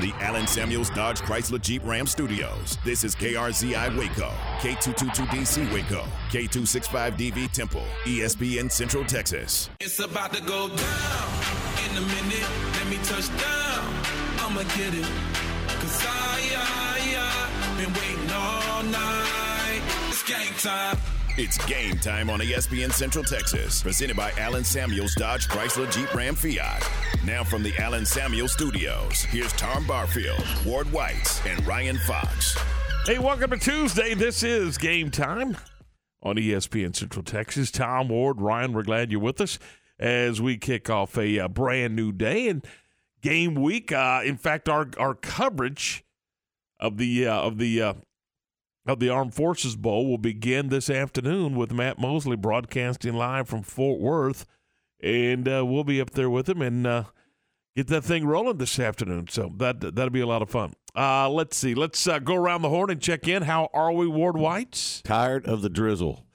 From the Allen Samuels Dodge Chrysler Jeep Ram Studios, this is KRZI Waco, K222DC Waco, K265DV Temple, ESPN Central Texas. It's about to go down in a minute. Let me touch down. I'ma get it. 'Cause I been waiting all night. It's game time. It's game time on ESPN Central Texas, presented by Allen Samuels Dodge Chrysler Jeep Ram Fiat. Now from the Allen Samuels Studios, here's Tom Barfield, Ward Weitz, and Ryan Fox. Hey, welcome to Tuesday. This is game time on ESPN Central Texas. Tom, Ward, Ryan, we're glad you're with us as we kick off a brand new day and game week. In fact, our coverage of the Armed Forces Bowl will begin this afternoon with Matt Mosley broadcasting live from Fort Worth, and we'll be up there with him and get that thing rolling this afternoon. So that'll be a lot of fun. Let's see. Let's go around the horn and check in. How are we, Ward Weitz? Tired of the drizzle.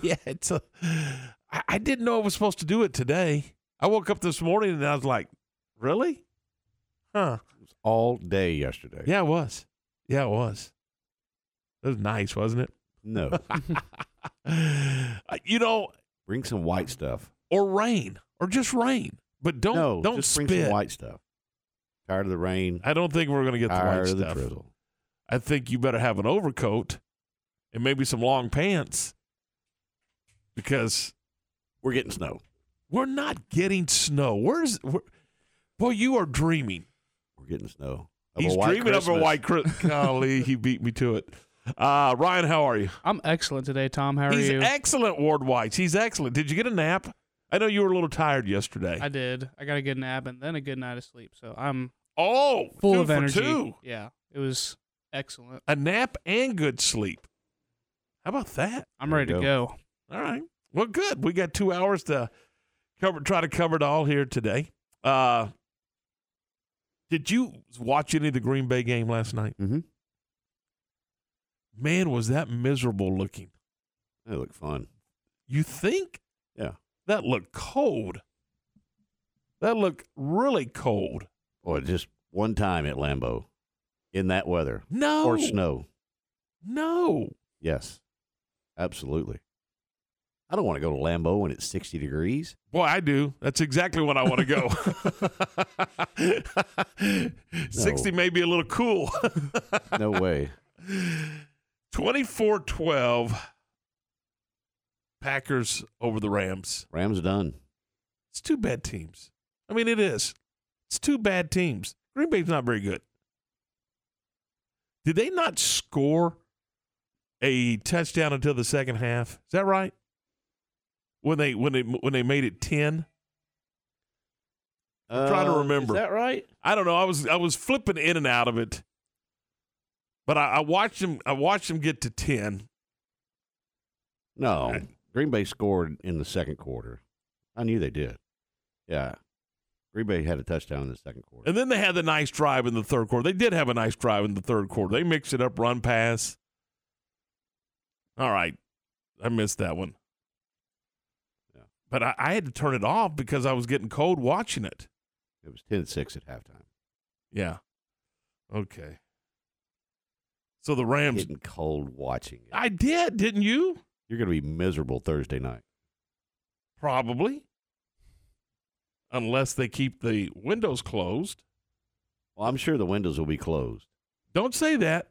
Yeah, I didn't know I was supposed to do it today. I woke up this morning and I was like, really? Huh? It was all day yesterday. Yeah, it was. Yeah, it was. That was nice, wasn't it? No. Bring some white stuff. Or rain. Or just rain. But don't just spit. Bring some white stuff. Tired of the rain. I don't think we're going to get the white stuff. Drizzle. I think you better have an overcoat and maybe some long pants because we're getting snow. We're not getting snow. Well, you are dreaming. We're getting snow. He's dreaming of a white Christmas. Golly, he beat me to it. Ryan, how are you? I'm excellent today, Tom. How are you? He's excellent, Ward Weitz. He's excellent. Did you get a nap? I know you were a little tired yesterday. I did. I got a good nap and then a good night of sleep. So I'm full of energy. Two. Yeah, it was excellent. A nap and good sleep. How about that? I'm ready to go. All right. Well, good. We got 2 hours to try to cover it all here today. Did you watch any of the Green Bay game last night? Mm-hmm. Man, was that miserable looking. That looked fun. You think? Yeah. That looked cold. That looked really cold. Or just one time at Lambeau in that weather. No. Or snow. No. Yes. Absolutely. I don't want to go to Lambeau when it's 60 degrees. Boy, I do. That's exactly when I want to go. No. 60 may be a little cool. No way. 24-12, Packers over the Rams. Rams done. It's two bad teams. I mean, it is. It's two bad teams. Green Bay's not very good. Did they not score a touchdown until the second half? Is that right? When they made it 10? I'm trying to remember. Is that right? I don't know. I was flipping in and out of it. But I watched him get to 10. No, Green Bay scored in the second quarter. I knew they did. Yeah, Green Bay had a touchdown in the second quarter. And then they had the nice drive in the third quarter. They did have a nice drive in the third quarter. They mixed it up, run, pass. All right, I missed that one. Yeah. But I had to turn it off because I was getting cold watching it. It was 10-6 at halftime. Yeah. Okay. So the Rams. Getting cold watching it. I did, didn't you? You're going to be miserable Thursday night. Probably. Unless they keep the windows closed. Well, I'm sure the windows will be closed. Don't say that.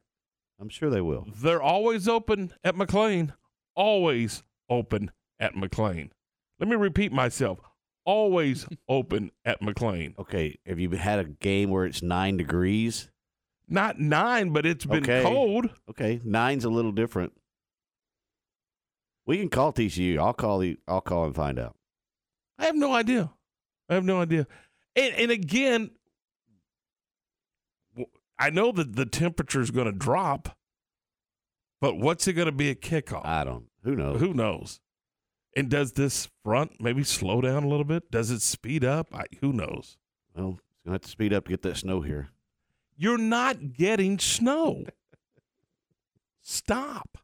I'm sure they will. They're always open at McLean. Always open at McLean. Let me repeat myself. Always open at McLean. Okay. Have you had a game where it's 9 degrees? Not 9, but it's been cold. Okay, 9's a little different. We can call TCU. I'll call and find out. I have no idea. And again, I know that the temperature is going to drop, but what's it going to be at kickoff? Who knows? And does this front maybe slow down a little bit? Does it speed up? Who knows? Well, it's going to have to speed up to get that snow here. You're not getting snow. Stop.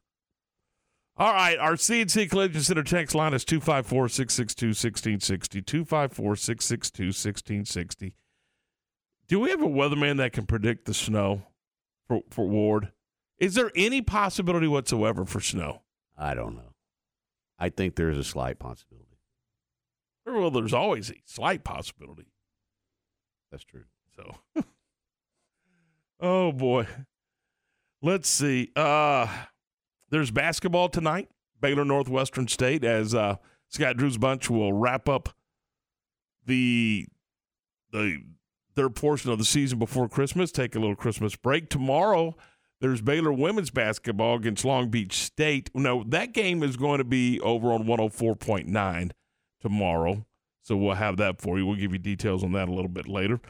All right, our CNC Collision Center text line is 254-662-1660, 254-662-1660. Do we have a weatherman that can predict the snow for Ward? Is there any possibility whatsoever for snow? I don't know. I think there is a slight possibility. Well, there's always a slight possibility. That's true. So, oh, boy. Let's see. There's basketball tonight. Baylor Northwestern State, as Scott Drew's bunch will wrap up their portion of the season before Christmas, take a little Christmas break. Tomorrow, there's Baylor women's basketball against Long Beach State. No, that game is going to be over on 104.9 tomorrow, so we'll have that for you. We'll give you details on that a little bit later.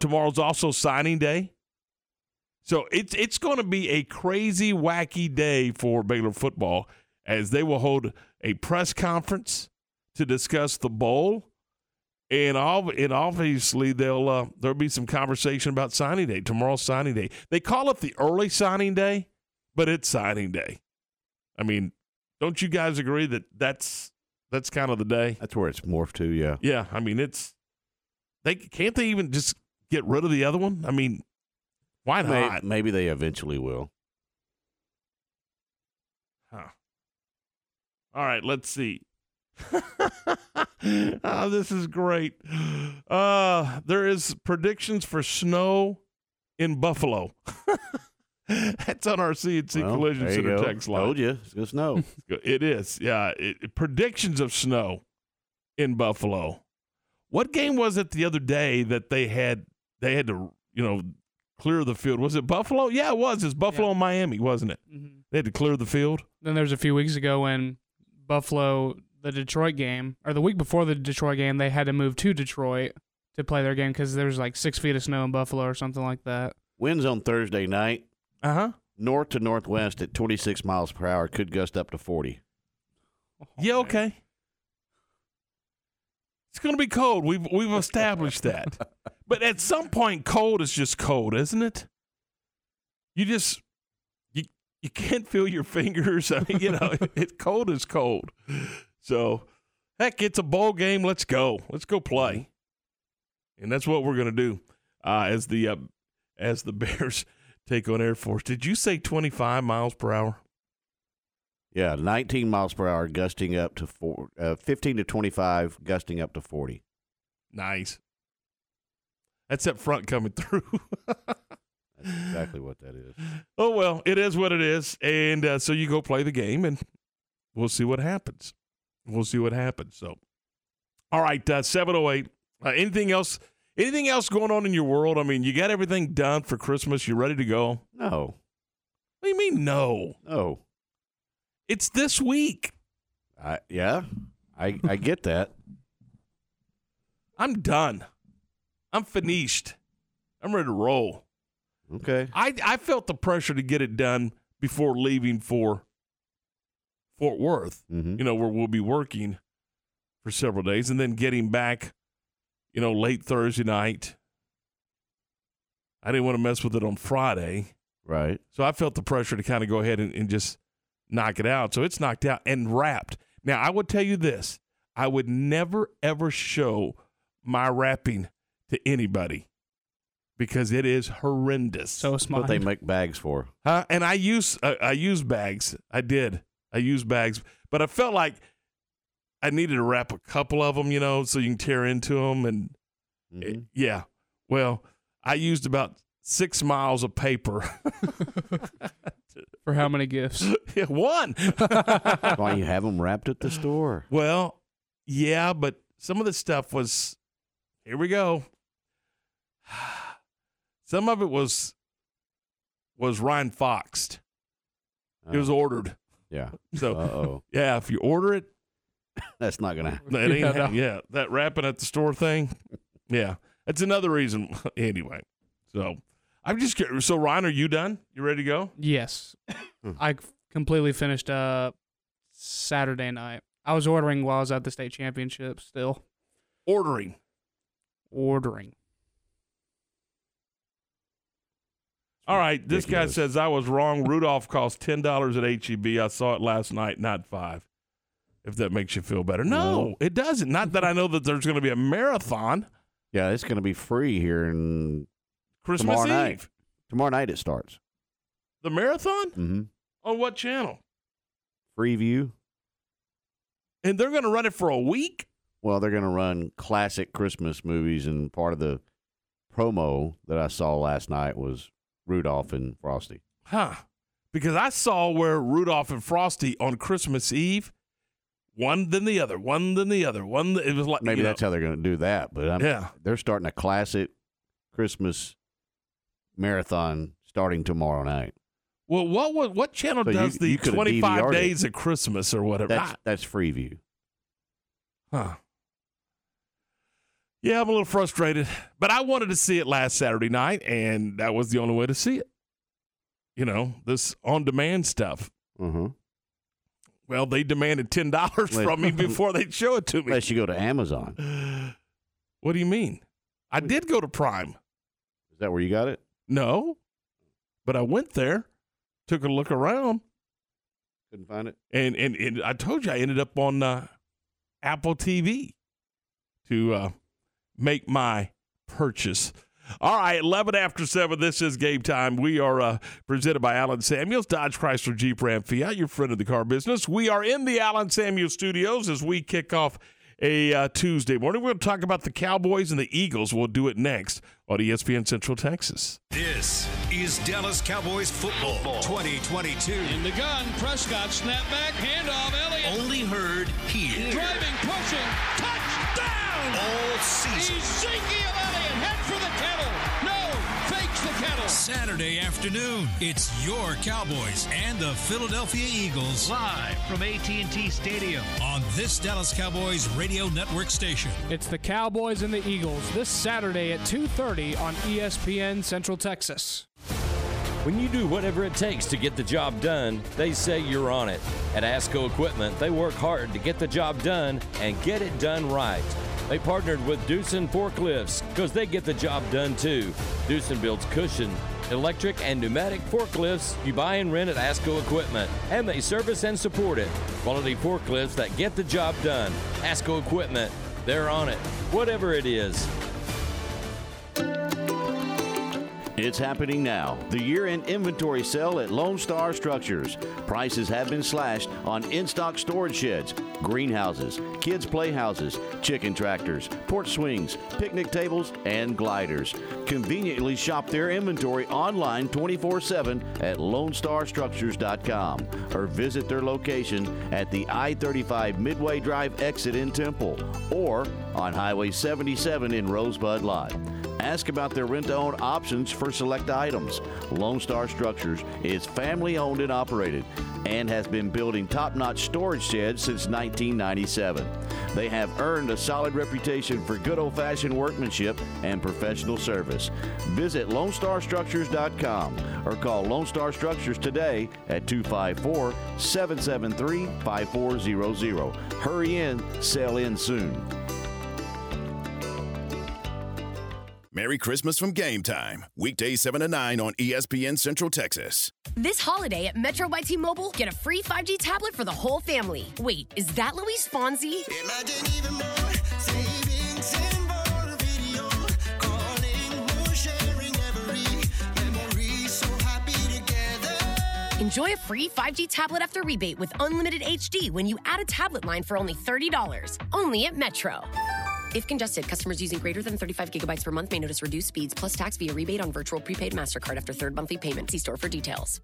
Tomorrow's also signing day. So it's going to be a crazy, wacky day for Baylor football as they will hold a press conference to discuss the bowl. And obviously there'll be some conversation about signing day. Tomorrow's signing day. They call it the early signing day, but it's signing day. I mean, don't you guys agree that that's kind of the day? That's where it's morphed to, yeah. Yeah, I mean, can't they even just get rid of the other one? I mean, why not? Maybe they eventually will. Huh. All right, let's see. Oh, this is great. There is predictions for snow in Buffalo. That's on our CNC Collision Center text line. Told you, it's gonna snow. It is, yeah. Predictions of snow in Buffalo. What game was it the other day that they had to clear the field? Was it Buffalo? Yeah, it was. It's Buffalo and Miami, wasn't it? Mm-hmm. They had to clear the field. Then there was a few weeks ago when Buffalo. The Detroit game, or the week before the Detroit game, they had to move to Detroit to play their game because there was like 6 feet of snow in Buffalo or something like that. Winds on Thursday night. Uh-huh. North to northwest at 26 miles per hour. Could gust up to 40. Oh, yeah, okay. Man. It's going to be cold. We've established that. But at some point, cold is just cold, isn't it? You just... You can't feel your fingers. I mean, cold is cold. So, heck, it's a bowl game. Let's go. Let's go play. And that's what we're going to do as the Bears take on Air Force. Did you say 25 miles per hour? Yeah, 19 miles per hour gusting up to 15 to 25 gusting up to 40. Nice. That's that front coming through. That's exactly what that is. Oh, well, it is what it is. And so you go play the game, and we'll see what happens. We'll see what happens. So, all right, 7:08. Anything else? Anything else going on in your world? I mean, you got everything done for Christmas. You ready to go? No. What do you mean, no? No. It's this week. I get that. I'm done. I'm finished. I'm ready to roll. Okay. I felt the pressure to get it done before leaving for Fort Worth, where we'll be working for several days, and then getting back, late Thursday night. I didn't want to mess with it on Friday. Right. So I felt the pressure to kind of go ahead and just knock it out. So it's knocked out and wrapped. Now, I would tell you this. I would never, ever show my wrapping to anybody because it is horrendous. So it's what they make bags for. Huh? And I use bags. I did. I use bags, but I felt like I needed to wrap a couple of them, so you can tear into them. And yeah, well, I used about 6 miles of paper. For how many gifts? Yeah, one. That's why you have them wrapped at the store. Well, yeah, but some of the stuff was, here we go. Some of it was Ryan Foxed. It was ordered. Yeah. So, yeah, if you order it. That's not going to happen. That ain't happening. Yeah, that wrapping at the store thing. Yeah, that's another reason. Anyway, so I'm just curious. So, Ryan, are you done? You ready to go? Yes. I completely finished up Saturday night. I was ordering while I was at the state championship still. Ordering. All right, this guy says, I was wrong. Rudolph costs $10 at H-E-B. I saw it last night, not $5. If that makes you feel better. No, it doesn't. Not that I know that there's going to be a marathon. Yeah, it's going to be free here in Christmas Eve. Tomorrow night it starts. The marathon? Mm-hmm. On what channel? Freeview. And they're going to run it for a week? Well, they're going to run classic Christmas movies, and part of the promo that I saw last night was Rudolph and Frosty. Huh. Because I saw where Rudolph and Frosty on Christmas Eve, one then the other, one then the other, one. It was like maybe that's how they're going to do that. But they're starting a classic Christmas marathon starting tomorrow night. Well, what channel so does you, the 25 days of Christmas or whatever? That's Freeview. Huh. Yeah, I'm a little frustrated, but I wanted to see it last Saturday night, and that was the only way to see it. You know, this on-demand stuff. Mm-hmm. Well, they demanded $10 from me before they'd show it to me. Unless you go to Amazon. What do you mean? I did go to Prime. Is that where you got it? No, but I went there, took a look around. Couldn't find it? And I told you I ended up on Apple TV to make my purchase. All right, 11 after 7, this is Game Time. We are presented by Allen Samuels, Dodge Chrysler Jeep Ram Fiat, your friend of the car business. We are in the Allen Samuels studios as we kick off a Tuesday morning. We're going to talk about the Cowboys and the Eagles. We'll do it next on ESPN Central Texas. This is Dallas Cowboys football 2022. In the gun, Prescott, snap back, handoff, Elliott. Only heard here. Driving, pushing, touchdown! All season. Ezekiel Elliott, head for the kettle. No, fakes the kettle. Saturday afternoon, it's your Cowboys and the Philadelphia Eagles. Live from AT&T Stadium. On this Dallas Cowboys radio network station. It's the Cowboys and the Eagles this Saturday at 2:30. On ESPN Central Texas. When you do whatever it takes to get the job done, they say you're on it. At ASCO Equipment, they work hard to get the job done and get it done right. They partnered with Doosan Forklifts because they get the job done too. Doosan builds cushion, electric, and pneumatic forklifts you buy and rent at ASCO Equipment, and they service and support it. Quality forklifts that get the job done. ASCO Equipment, they're on it, whatever it is. It's happening now. The year-end inventory sale at Lone Star Structures. Prices have been slashed on in-stock storage sheds, greenhouses, kids' playhouses, chicken tractors, porch swings, picnic tables, and gliders. Conveniently shop their inventory online 24/7 at LoneStarStructures.com or visit their location at the I-35 Midway Drive exit in Temple or on Highway 77 in Rosebud Lot. Ask about their rent-to-own options for select items. Lone Star Structures is family-owned and operated and has been building top-notch storage sheds since 1997. They have earned a solid reputation for good old-fashioned workmanship and professional service. Visit LoneStarStructures.com or call Lone Star Structures today at 254-773-5400. Hurry in, sell in soon. Merry Christmas from Game Time, weekdays 7 to 9 on ESPN Central Texas. This holiday at Metro by T-Mobile, get a free 5G tablet for the whole family. Wait, is that Luis Fonsi? Imagine even more savings and more video. Calling, more sharing every memory. So happy together. Enjoy a free 5G tablet after rebate with unlimited HD when you add a tablet line for only $30. Only at Metro. If congested, customers using greater than 35 gigabytes per month may notice reduced speeds plus tax via rebate on virtual prepaid MasterCard after third monthly payment. See store for details.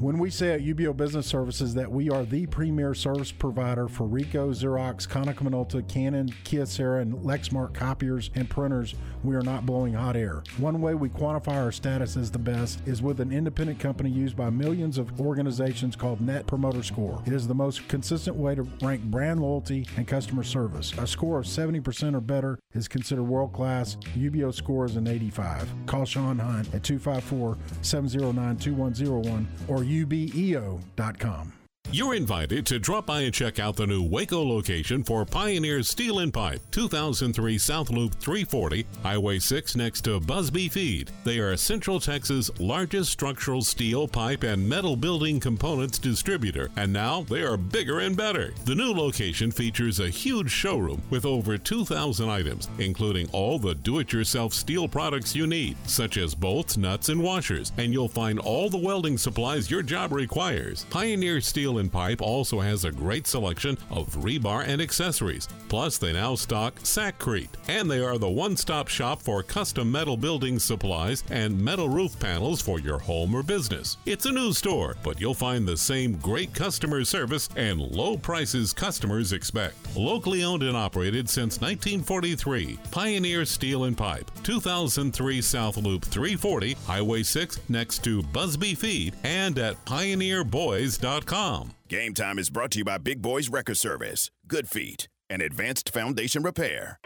When we say at UBO Business Services that we are the premier service provider for Ricoh, Xerox, Konica Minolta, Canon, Kyocera, and Lexmark copiers and printers, we are not blowing hot air. One way we quantify our status as the best is with an independent company used by millions of organizations called Net Promoter Score. It is the most consistent way to rank brand loyalty and customer service. A score of 70% or better is considered world-class. UBO score is an 85. Call Sean Hunt at 254-709-2101 or ubeo.com. You're invited to drop by and check out the new Waco location for Pioneer Steel and Pipe, 2003 South Loop 340, Highway 6 next to Busby Feed. They are Central Texas' largest structural steel, pipe, and metal building components distributor, and now they are bigger and better. The new location features a huge showroom with over 2,000 items, including all the do-it-yourself steel products you need, such as bolts, nuts, and washers, and you'll find all the welding supplies your job requires. Pioneer Steel and Pipe also has a great selection of rebar and accessories. Plus, they now stock Sackcrete, and they are the one-stop shop for custom metal building supplies and metal roof panels for your home or business. It's a new store, but you'll find the same great customer service and low prices customers expect. Locally owned and operated since 1943, Pioneer Steel and Pipe, 2003 South Loop 340, Highway 6 next to Busby Feed, and at pioneerboys.com. Game Time is brought to you by Big Boys Record Service, Good Feet, and Advanced Foundation Repair.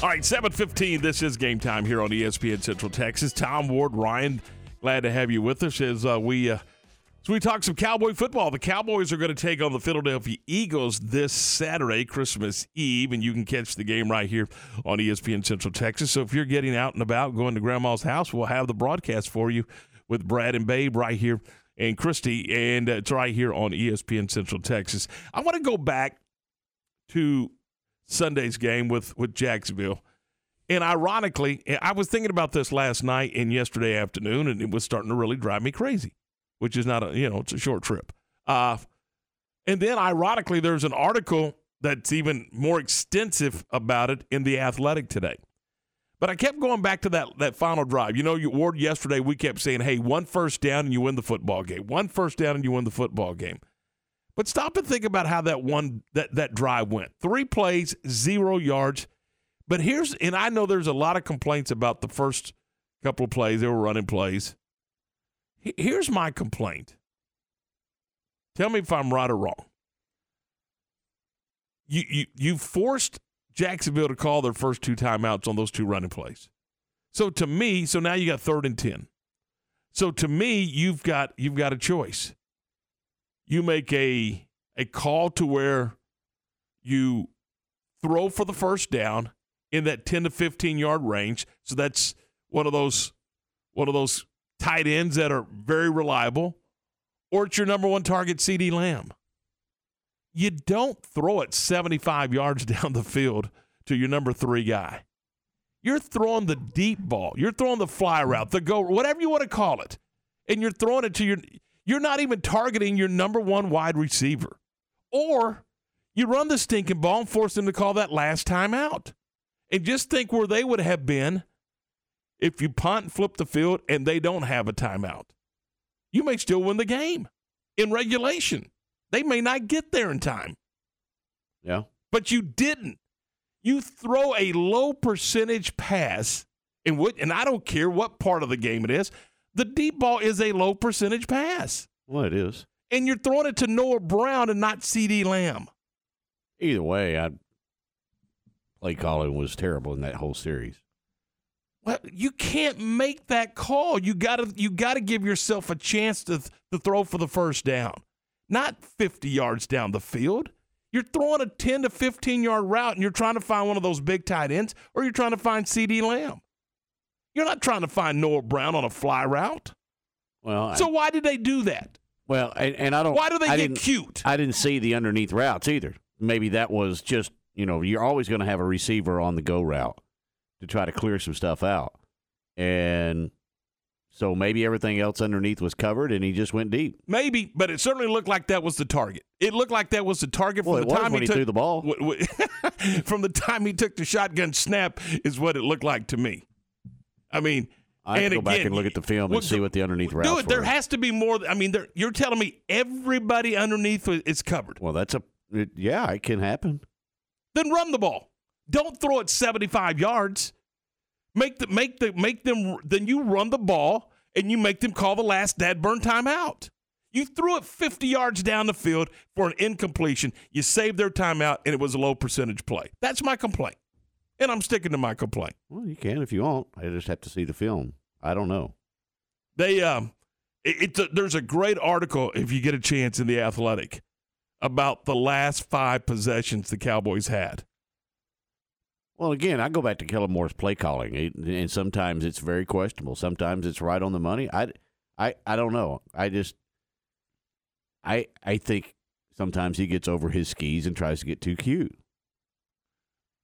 All right, 7:15, this is Game Time here on ESPN Central Texas. Tom Ward, Ryan, glad to have you with us as we talk some Cowboy football. The Cowboys are going to take on the Philadelphia Eagles this Saturday, Christmas Eve, and you can catch the game right here on ESPN Central Texas. So if you're getting out and about, going to Grandma's house, we'll have the broadcast for you with Brad and Babe right here and Christy, and it's right here on ESPN Central Texas. I want to go back to Sunday's game with Jacksonville. And ironically, I was thinking about this last night and yesterday afternoon, and it was starting to really drive me crazy. Which is not it's a short trip. And then ironically, there's an article that's even more extensive about it in The Athletic today. But I kept going back to that final drive. Ward, yesterday we kept saying, hey, one first down and you win the football game. One first down and you win the football game. But stop and think about how that drive went. 3 plays, 0 yards. But and I know there's a lot of complaints about the first couple of plays. They were running plays. Here's my complaint. Tell me if I'm right or wrong. You forced Jacksonville to call their first 2 timeouts on those 2 running plays. So now you got 3rd and 10. So to me, you've got a choice. You make a call to where you throw for the first down in that 10 to 15 yard range. So that's one of those tight ends that are very reliable, or it's your number 1 target, CeeDee Lamb. You don't throw it 75 yards down the field to your number 3 guy. You're throwing the deep ball. You're throwing the fly route, the go, whatever you want to call it. And you're throwing it to you're not even targeting your number 1 wide receiver. Or you run the stinking ball and force them to call that last timeout. And just think where they would have been if you punt and flip the field and they don't have a timeout. You may still win the game in regulation. They may not get there in time. Yeah. But you didn't. You throw a low percentage pass, and I don't care what part of the game it is, the deep ball is a low percentage pass. Well, it is. And you're throwing it to Noah Brown and not CeeDee Lamb. Either way, play calling was terrible in that whole series. Well, you can't make that call. You gotta give yourself a chance to throw for the first down, not 50 yards down the field. You're throwing a 10 to 15-yard route, and you're trying to find one of those big tight ends, or you're trying to find CeeDee Lamb. You're not trying to find Noah Brown on a fly route. Well, so why did they do that? Well, and I don't. Why do they get cute? I didn't see the underneath routes either. Maybe that was just you're always going to have a receiver on the go route to try to clear some stuff out. And so maybe everything else underneath was covered and he just went deep. Maybe, but it certainly looked like that was the target. It looked like that was the target from the time he threw the ball. From the time he took the shotgun snap is what it looked like to me. I mean, I have to go back and look at the film and see what the underneath route was. There has to be more. I mean, you're telling me everybody underneath is covered. Well, it can happen. Then run the ball. Don't throw it 75 yards. Make them. Then you run the ball and you make them call the last dadburn timeout. You threw it 50 yards down the field for an incompletion. You saved their timeout, and it was a low percentage play. That's my complaint. and I'm sticking to my complaint. Well, you can if you want. I just have to see the film. I don't know. They there's a great article, if you get a chance, in The Athletic about the last five possessions the Cowboys had. Well, again, I go back to Kellen Moore's play calling, and sometimes it's very questionable. Sometimes it's right on the money. I don't know. I think sometimes he gets over his skis and tries to get too cute.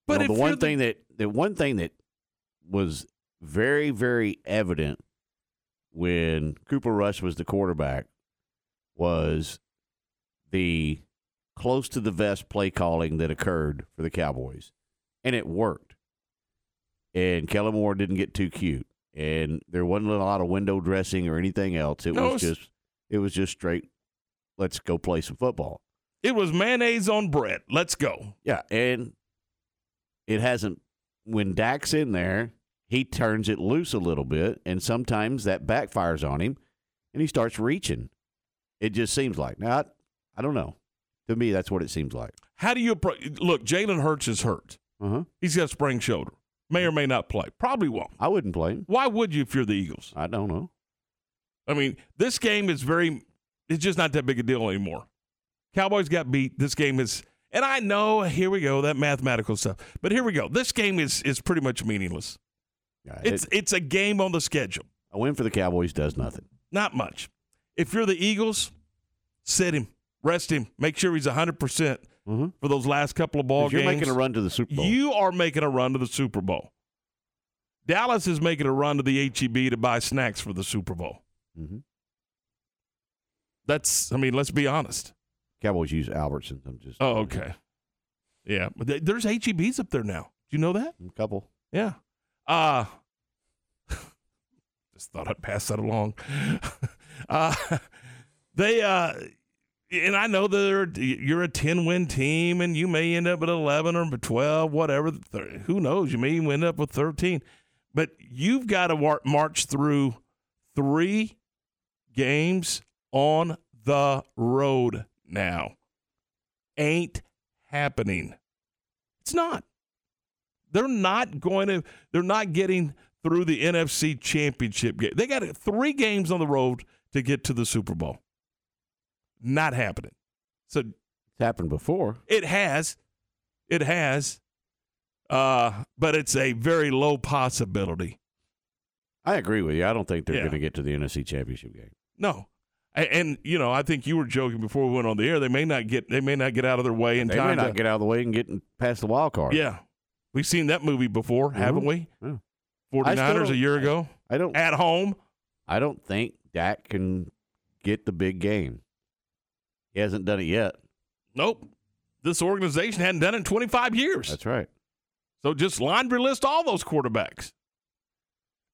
But the one thing that was very, very evident when Cooper Rush was the quarterback was the close to the vest play calling that occurred for the Cowboys. And it worked. And Kellen Moore didn't get too cute. And there wasn't a lot of window dressing or anything else. It was just straight, let's go play some football. It was mayonnaise on bread. Let's go. Yeah, and it hasn't – when Dak's in there, he turns it loose a little bit, and sometimes that backfires on him, and he starts reaching. It just seems like. Now, I don't know. To me, that's what it seems like. How do you – look, Jalen Hurts is hurt. Uh-huh. He's got a sprained shoulder. May or may not play. Probably won't. I wouldn't play him. Why would you if you're the Eagles? I don't know. I mean, this game is very – it's just not that big a deal anymore. Cowboys got beat. This game is – and I know, here we go, that mathematical stuff. But here we go. This game is pretty much meaningless. Yeah, it's a game on the schedule. A win for the Cowboys does nothing. Not much. If you're the Eagles, sit him, rest him, make sure he's 100%. Mm-hmm. For those last couple of ball games. You're making a run to the Super Bowl. You are making a run to the Super Bowl. Dallas is making a run to the H-E-B to buy snacks for the Super Bowl. Mm-hmm. That's, I mean, let's be honest. Cowboys use Albertsons. I'm just. Oh, okay. Yeah. But there's H-E-Bs up there now. Do you know that? A couple. Yeah. Just thought I'd pass that along. And I know that you're a 10-win team, and you may end up at 11 or 12, whatever. Who knows? You may even end up with 13. But you've got to march through 3 games on the road now. Ain't happening. It's not. They're not getting through the NFC Championship game. They got 3 games on the road to get to the Super Bowl. Not happening. So it's happened before. It has. But it's a very low possibility. I agree with you. I don't think they're going to get to the NFC Championship game. No. And you know, I think you were joking before we went on the air. They may not get out of their way in time. They may not get out of the way and get past the wild card. Yeah. We've seen that movie before, haven't we? Yeah. 49ers a year ago. I don't at home. I don't think Dak can get the big game. He hasn't done it yet. Nope. This organization hadn't done it in 25 years. That's right. So just laundry list all those quarterbacks.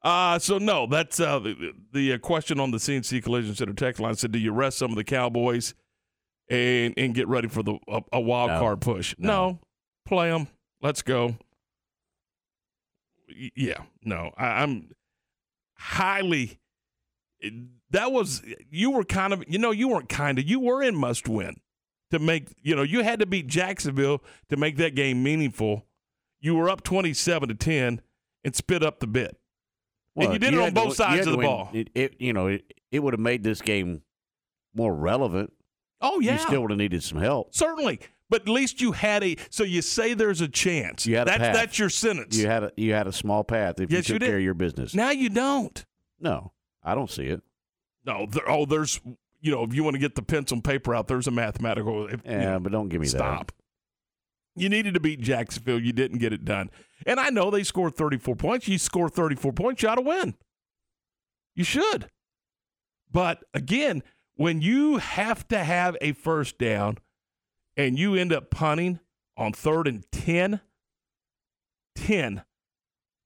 So, no, that's the question on the CNC Collision Center text line. Said, do you rest some of the Cowboys and get ready for a wild card push? No. Play them. Let's go. Yeah. No. I'm highly – that was you were in must win to make, you had to beat Jacksonville to make that game meaningful. You were up 27-10 and spit up the bit. Well, and you did it on both sides of the ball. It would have made this game more relevant. Oh yeah, you still would have needed some help, certainly. But at least you had so you say there's a chance. You had a path. That's your sentence. You had a small path if you took care of your business. Now you don't. No. I don't see it. No. There's – if you want to get the pencil and paper out, there's a mathematical – but don't give me that. Stop. You needed to beat Jacksonville. You didn't get it done. And I know they scored 34 points. You score 34 points, you ought to win. You should. But, again, when you have to have a first down and you end up punting on 3rd and 10,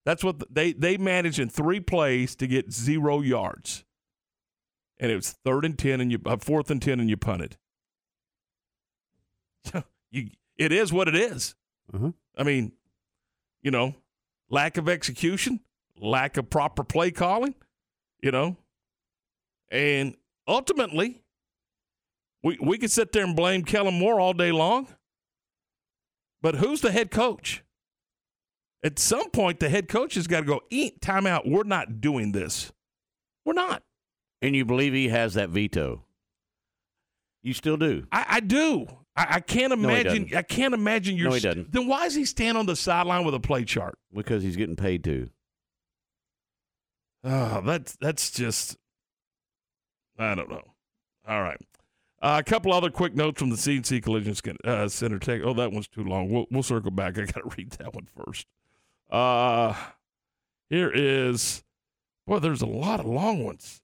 that's what they managed in 3 plays to get 0 yards. And it was 3rd and 10 and 4th and 10 and you punted. It is what it is. Uh-huh. I mean, lack of execution, lack of proper play calling, and ultimately we could sit there and blame Kellen Moore all day long, but who's the head coach? At some point, the head coach has got to go, timeout, we're not doing this. We're not. And you believe he has that veto? You still do? I do. I can't imagine. No, I can't imagine. No, he doesn't. Then why is he standing on the sideline with a play chart? Because he's getting paid to. Oh, that's just, I don't know. All right. A couple other quick notes from the CNC Collision Center. Oh, that one's too long. We'll circle back. I got to read that one first. Here is, well, there's a lot of long ones.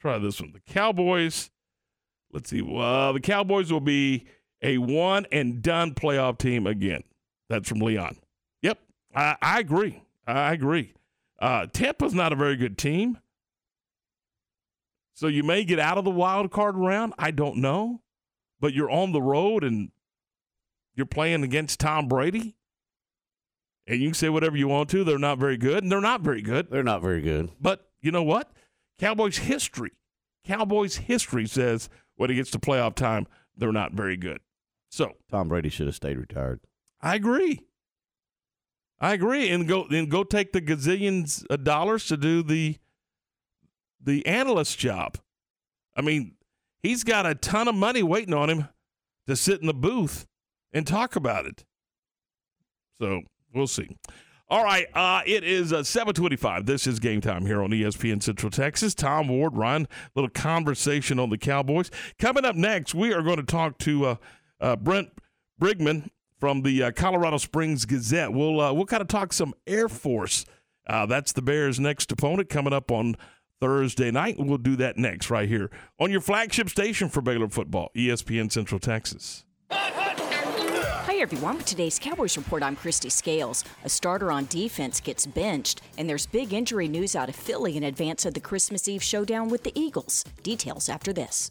Try this one. The Cowboys. Let's see. The Cowboys will be a one-and-done playoff team again. That's from Leon. Yep, I agree. Tampa's not a very good team. So you may get out of the wild card round. I don't know. But you're on the road, and you're playing against Tom Brady. And you can say whatever you want to. They're not very good, and they're not very good. They're not very good. But you know what? Cowboys history says – when it gets to playoff time, they're not very good. So Tom Brady should have stayed retired. I agree. And go take the gazillions of dollars to do the analyst job. I mean, he's got a ton of money waiting on him to sit in the booth and talk about it. So we'll see. All right, it is 7:25. This is Game Time here on ESPN Central Texas. Tom Ward, Ryan, little conversation on the Cowboys. Coming up next, we are going to talk to Brent Brigman from the Colorado Springs Gazette. We'll kind of talk some Air Force. That's the Bears' next opponent coming up on Thursday night. We'll do that next right here on your flagship station for Baylor football, ESPN Central Texas. Hi everyone, with today's Cowboys report, I'm Christy Scales. A starter on defense gets benched, and there's big injury news out of Philly in advance of the Christmas Eve showdown with the Eagles. Details after this.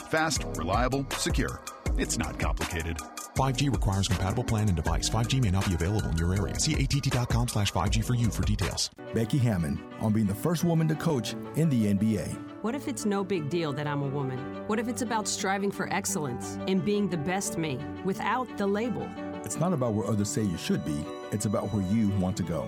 Fast, reliable, secure. It's not complicated. 5G requires compatible plan and device. 5G may not be available in your area. See att.com/5G for you for details. Becky Hammond on being the first woman to coach in the NBA. What if it's no big deal that I'm a woman? What if it's about striving for excellence and being the best me without the label? It's not about where others say you should be. It's about where you want to go.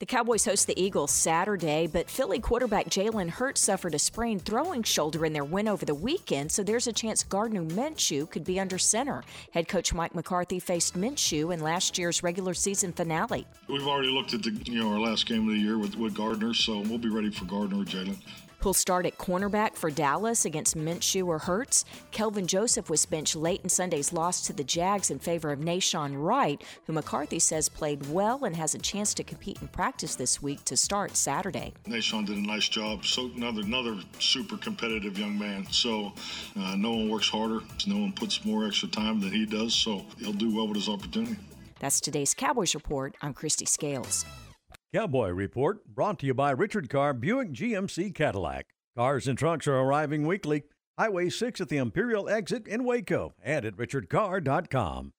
The Cowboys host the Eagles Saturday, but Philly quarterback Jalen Hurts suffered a sprained throwing shoulder in their win over the weekend, so there's a chance Gardner Minshew could be under center. Head coach Mike McCarthy faced Minshew in last year's regular season finale. We've already looked at our last game of the year with Gardner, so we'll be ready for Gardner or Jalen. He'll start at cornerback for Dallas against Minshew or Hurts. Kelvin Joseph was benched late in Sunday's loss to the Jags in favor of Nahshon Wright, who McCarthy says played well and has a chance to compete in practice this week to start Saturday. Nahshon did a nice job. So another super competitive young man. So no one works harder. No one puts more extra time than he does. So he'll do well with his opportunity. That's today's Cowboys report. I'm Christy Scales. Cowboy Report, brought to you by Richard Carr, Buick GMC Cadillac. Cars and trucks are arriving weekly. Highway 6 at the Imperial exit in Waco and at richardcarr.com.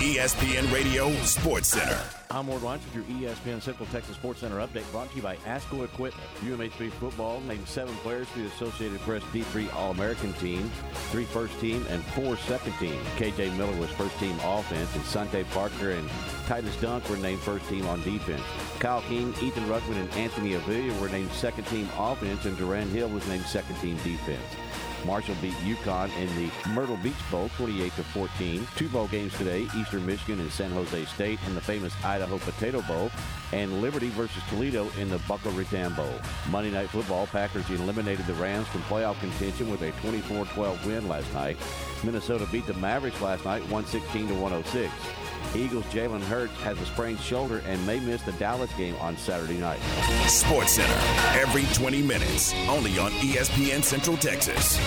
ESPN Radio Sports Center. I'm Ward Watch with your ESPN Central Texas Sports Center update, brought to you by ASCO Equipment. UMHB football named 7 players to the Associated Press D3 All-American team, 3 first team and 4 second team. KJ Miller was first team offense, and Sante Parker and Titus Dunk were named first team on defense. Kyle King, Ethan Ruckman and Anthony Avila were named second team offense, and Duran Hill was named second team defense. Marshall beat UConn in the Myrtle Beach Bowl 28-14. 2 bowl games today, Eastern Michigan and San Jose State in the famous Idaho Potato Bowl, and Liberty versus Toledo in the Boca Raton Bowl. Monday Night Football, Packers eliminated the Rams from playoff contention with a 24-12 win last night. Minnesota beat the Mavericks last night 116-106. Eagles' Jalen Hurts has a sprained shoulder and may miss the Dallas game on Saturday night. Sports Center, every 20 minutes, only on ESPN Central Texas.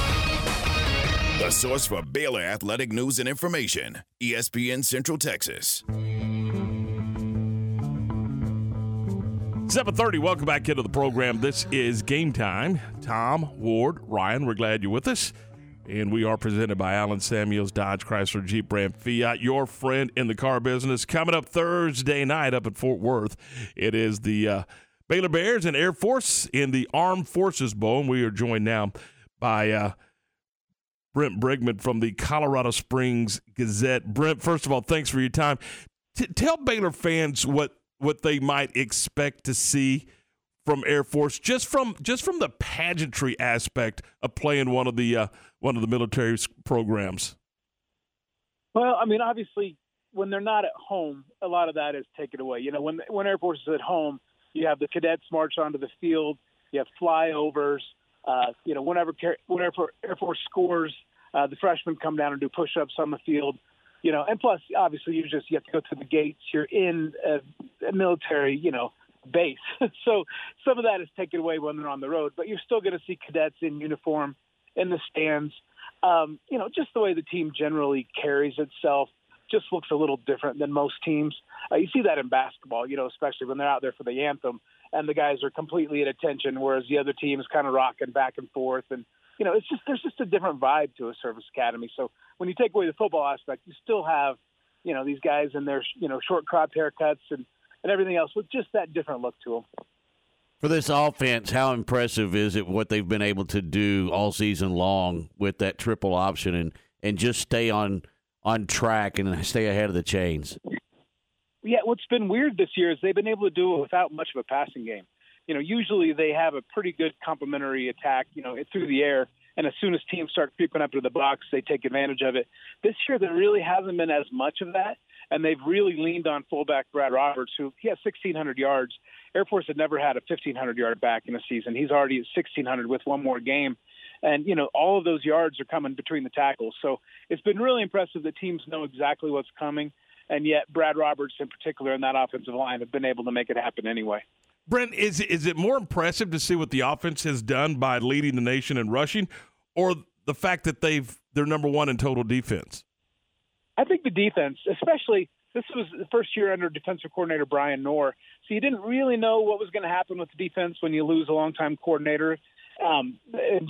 The source for Baylor athletic news and information, ESPN Central Texas. 7:30, welcome back into the program. This is Game Time. Tom, Ward, Ryan, we're glad you're with us. And we are presented by Allen Samuels Dodge Chrysler Jeep Ram Fiat, your friend in the car business. Coming up Thursday night up at Fort Worth, it is the Baylor Bears and Air Force in the Armed Forces Bowl. And we are joined now by Brent Brigman from the Colorado Springs Gazette. Brent, first of all, thanks for your time. Tell Baylor fans what they might expect to see from Air Force, just from the pageantry aspect of playing one of the military programs. Well, I mean, obviously, when they're not at home, a lot of that is taken away. You know, when Air Force is at home, you have the cadets march onto the field, you have flyovers. You know, whenever Air Force scores, the freshmen come down and do push-ups on the field. You know, and plus, obviously, you have to go through the gates. You're in a military, you know, base. So some of that is taken away when they're on the road, but you're still going to see cadets in uniform in the stands. You know, just the way the team generally carries itself just looks a little different than most teams. You see that in basketball, you know, especially when they're out there for the anthem and the guys are completely at attention, whereas the other team is kind of rocking back and forth. And, you know, there's just a different vibe to a service academy. So when you take away the football aspect, you still have, you know, these guys in their, you know, short cropped haircuts and everything else with just that different look to them. For this offense, how impressive is it what they've been able to do all season long with that triple option and just stay on track and stay ahead of the chains? Yeah, what's been weird this year is they've been able to do it without much of a passing game. You know, usually they have a pretty good complementary attack, you know, through the air, and as soon as teams start creeping up to the box, they take advantage of it. This year, there really hasn't been as much of that, and they've really leaned on fullback Brad Roberts, who he has 1,600 yards. Air Force had never had a 1,500-yard back in a season. He's already at 1,600 with one more game. And, you know, all of those yards are coming between the tackles. So it's been really impressive that teams know exactly what's coming, and yet Brad Roberts in particular and that offensive line have been able to make it happen anyway. Brent, is it more impressive to see what the offense has done by leading the nation in rushing, or the fact that they're number one in total defense? I think the defense, especially this was the first year under defensive coordinator Brian Knorr, so you didn't really know what was going to happen with the defense when you lose a longtime coordinator and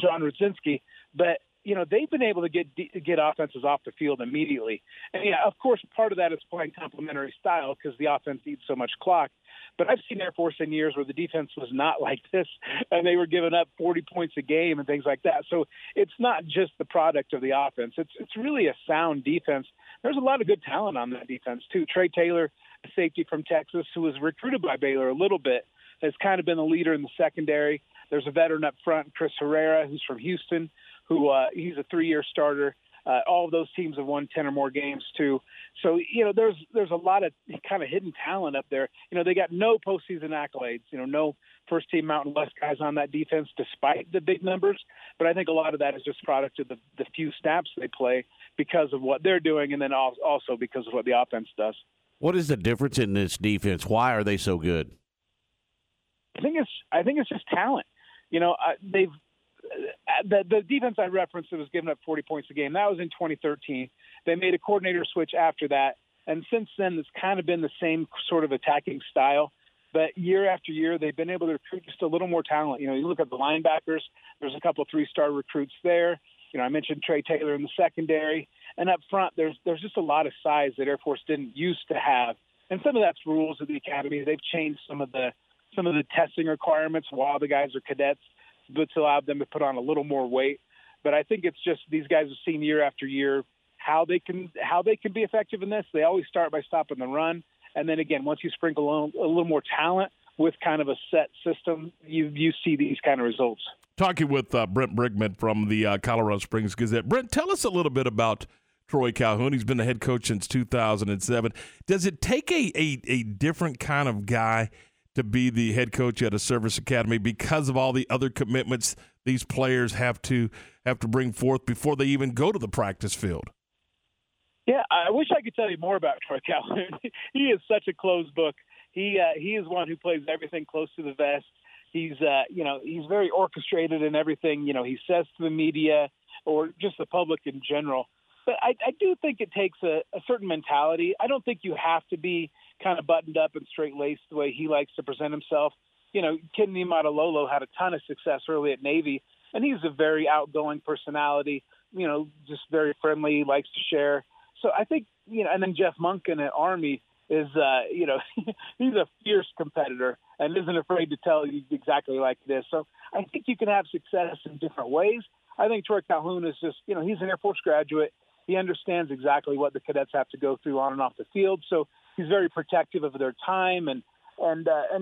John Rudzinski. But you know, they've been able to get offenses off the field immediately. And, yeah, of course, part of that is playing complementary style because the offense eats so much clock. But I've seen Air Force in years where the defense was not like this, and they were giving up 40 points a game and things like that. So it's not just the product of the offense. It's really a sound defense. There's a lot of good talent on that defense, too. Trey Taylor, a safety from Texas, who was recruited by Baylor a little bit, has kind of been the leader in the secondary. There's a veteran up front, Chris Herrera, who's from Houston, who he's a 3-year starter. All of those teams have won 10 or more games, too. So, you know, there's a lot of kind of hidden talent up there. You know, they got no postseason accolades, you know, no first-team Mountain West guys on that defense despite the big numbers. But I think a lot of that is just product of the few snaps they play because of what they're doing and then also because of what the offense does. What is the difference in this defense? Why are they so good? I think it's just talent. You know, the defense I referenced that was giving up 40 points a game, that was in 2013. They made a coordinator switch after that. And since then, it's kind of been the same sort of attacking style. But year after year, they've been able to recruit just a little more talent. You know, you look at the linebackers, there's a couple three-star recruits there. You know, I mentioned Trey Taylor in the secondary. And up front, there's just a lot of size that Air Force didn't used to have. And some of that's rules of the academy. They've changed some of the testing requirements while the guys are cadets, but to allow them to put on a little more weight. But I think it's just these guys have seen year after year how they can be effective in this. They always start by stopping the run. And then again, once you sprinkle on a little more talent with kind of a set system, you see these kind of results. Talking with Brent Brigman from the Colorado Springs Gazette. Brent, tell us a little bit about Troy Calhoun. He's been the head coach since 2007. Does it take a different kind of guy to be the head coach at a service academy because of all the other commitments these players have to bring forth before they even go to the practice field? Yeah, I wish I could tell you more about Troy Calhoun. He is such a closed book. He is one who plays everything close to the vest. He's very orchestrated in everything. You know, he says to the media or just the public in general. But I do think it takes a certain mentality. I don't think you have to be kind of buttoned up and straight-laced the way he likes to present himself. You know, Ken Niumatalolo had a ton of success early at Navy, and he's a very outgoing personality. You know, just very friendly, likes to share. So I think, you know, and then Jeff Monken at Army is, you know, he's a fierce competitor and isn't afraid to tell you exactly like this. So I think you can have success in different ways. I think Troy Calhoun is just, you know, he's an Air Force graduate. He understands exactly what the cadets have to go through on and off the field. So he's very protective of their time and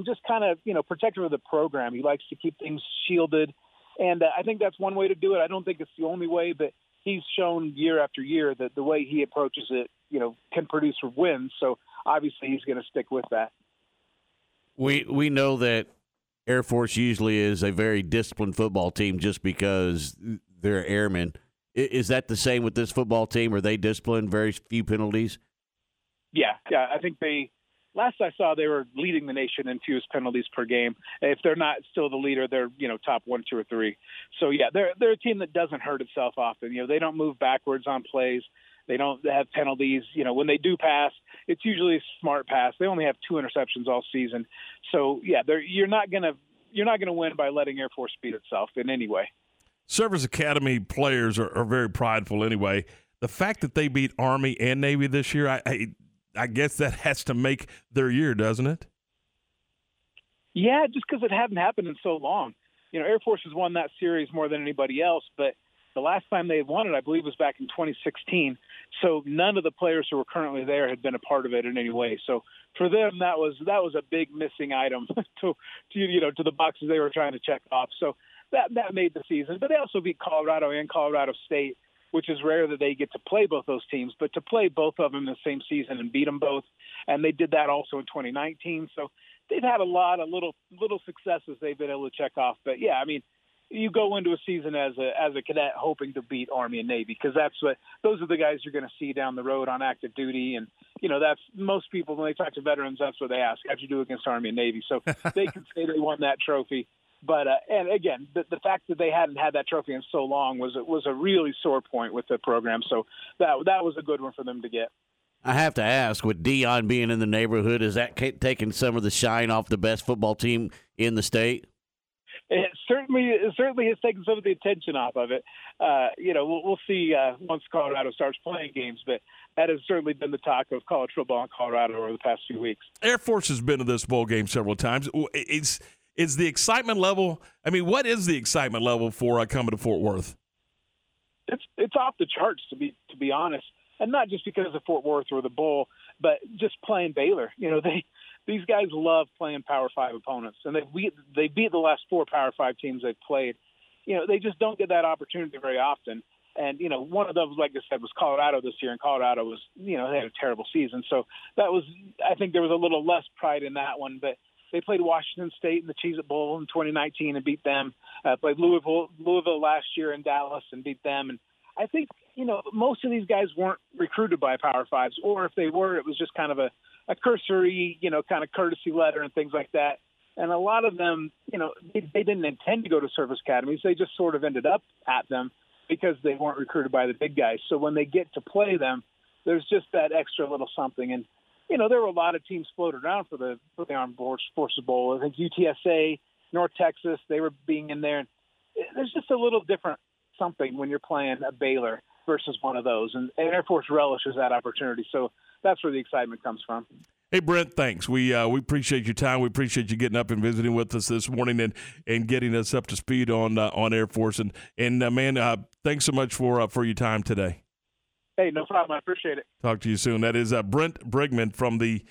just kind of, you know, protective of the program. He likes to keep things shielded. And I think that's one way to do it. I don't think it's the only way, but he's shown year after year that the way he approaches it, you know, can produce wins. So obviously he's going to stick with that. We know that Air Force usually is a very disciplined football team just because they're airmen. Is that the same with this football team? Are they disciplined? Very few penalties? Yeah. I think last I saw, they were leading the nation in fewest penalties per game. If they're not still the leader, they're, you know, top 1, 2, or 3. So yeah, they're a team that doesn't hurt itself often. You know, they don't move backwards on plays. They don't have penalties. You know, when they do pass, it's usually a smart pass. They only have 2 interceptions all season. So yeah, you're not gonna win by letting Air Force beat itself in any way. Service Academy players are very prideful anyway. The fact that they beat Army and Navy this year, I guess that has to make their year, doesn't it? Yeah, just because it hadn't happened in so long. You know, Air Force has won that series more than anybody else, but the last time they won it, I believe, was back in 2016. So none of the players who were currently there had been a part of it in any way. So for them, that was a big missing item to the boxes they were trying to check off. So that made the season. But they also beat Colorado and Colorado State, which is rare that they get to play both those teams, but to play both of them in the same season and beat them both. And they did that also in 2019. So they've had a lot of little successes they've been able to check off. But yeah, I mean, you go into a season as a cadet hoping to beat Army and Navy, because those are the guys you're going to see down the road on active duty. And, you know, that's most people, when they talk to veterans, that's what they ask. How'd you do against Army and Navy? So they can say they won that trophy. But and again, the fact that they hadn't had that trophy in so long was a really sore point with the program. So that was a good one for them to get. I have to ask, with Dion being in the neighborhood, is that taking some of the shine off the best football team in the state? It certainly has taken some of the attention off of it. You know, we'll see once Colorado starts playing games, but that has certainly been the talk of college football in Colorado over the past few weeks. Air Force has been to this bowl game several times. Is the excitement level – I mean, what is the excitement level for coming to Fort Worth? It's off the charts, to be honest, and not just because of Fort Worth or the bowl, but just playing Baylor. You know, these guys love playing Power 5 opponents, and they beat the last 4 Power 5 teams they've played. You know, they just don't get that opportunity very often. And, you know, one of those, like I said, was Colorado this year, and Colorado was – you know, they had a terrible season. So that was – I think there was a little less pride in that one, but – they played Washington State in the Cheez-It Bowl in 2019 and beat them. Played Louisville last year in Dallas and beat them. And I think, you know, most of these guys weren't recruited by Power Fives, or if they were, it was just kind of a cursory, you know, kind of courtesy letter and things like that. And a lot of them, you know, they didn't intend to go to service academies. They just sort of ended up at them because they weren't recruited by the big guys. So when they get to play them, there's just that extra little something. And, you know, there were a lot of teams floated around for the Armed Forces Bowl. I think UTSA, North Texas, they were being in there. There's just a little different something when you're playing a Baylor versus one of those. And Air Force relishes that opportunity. So that's where the excitement comes from. Hey, Brent, thanks. We appreciate your time. We appreciate you getting up and visiting with us this morning and getting us up to speed on Air Force. And man, thanks so much for your time today. Hey, no problem. I appreciate it. Talk to you soon. That is Brent Brigman from the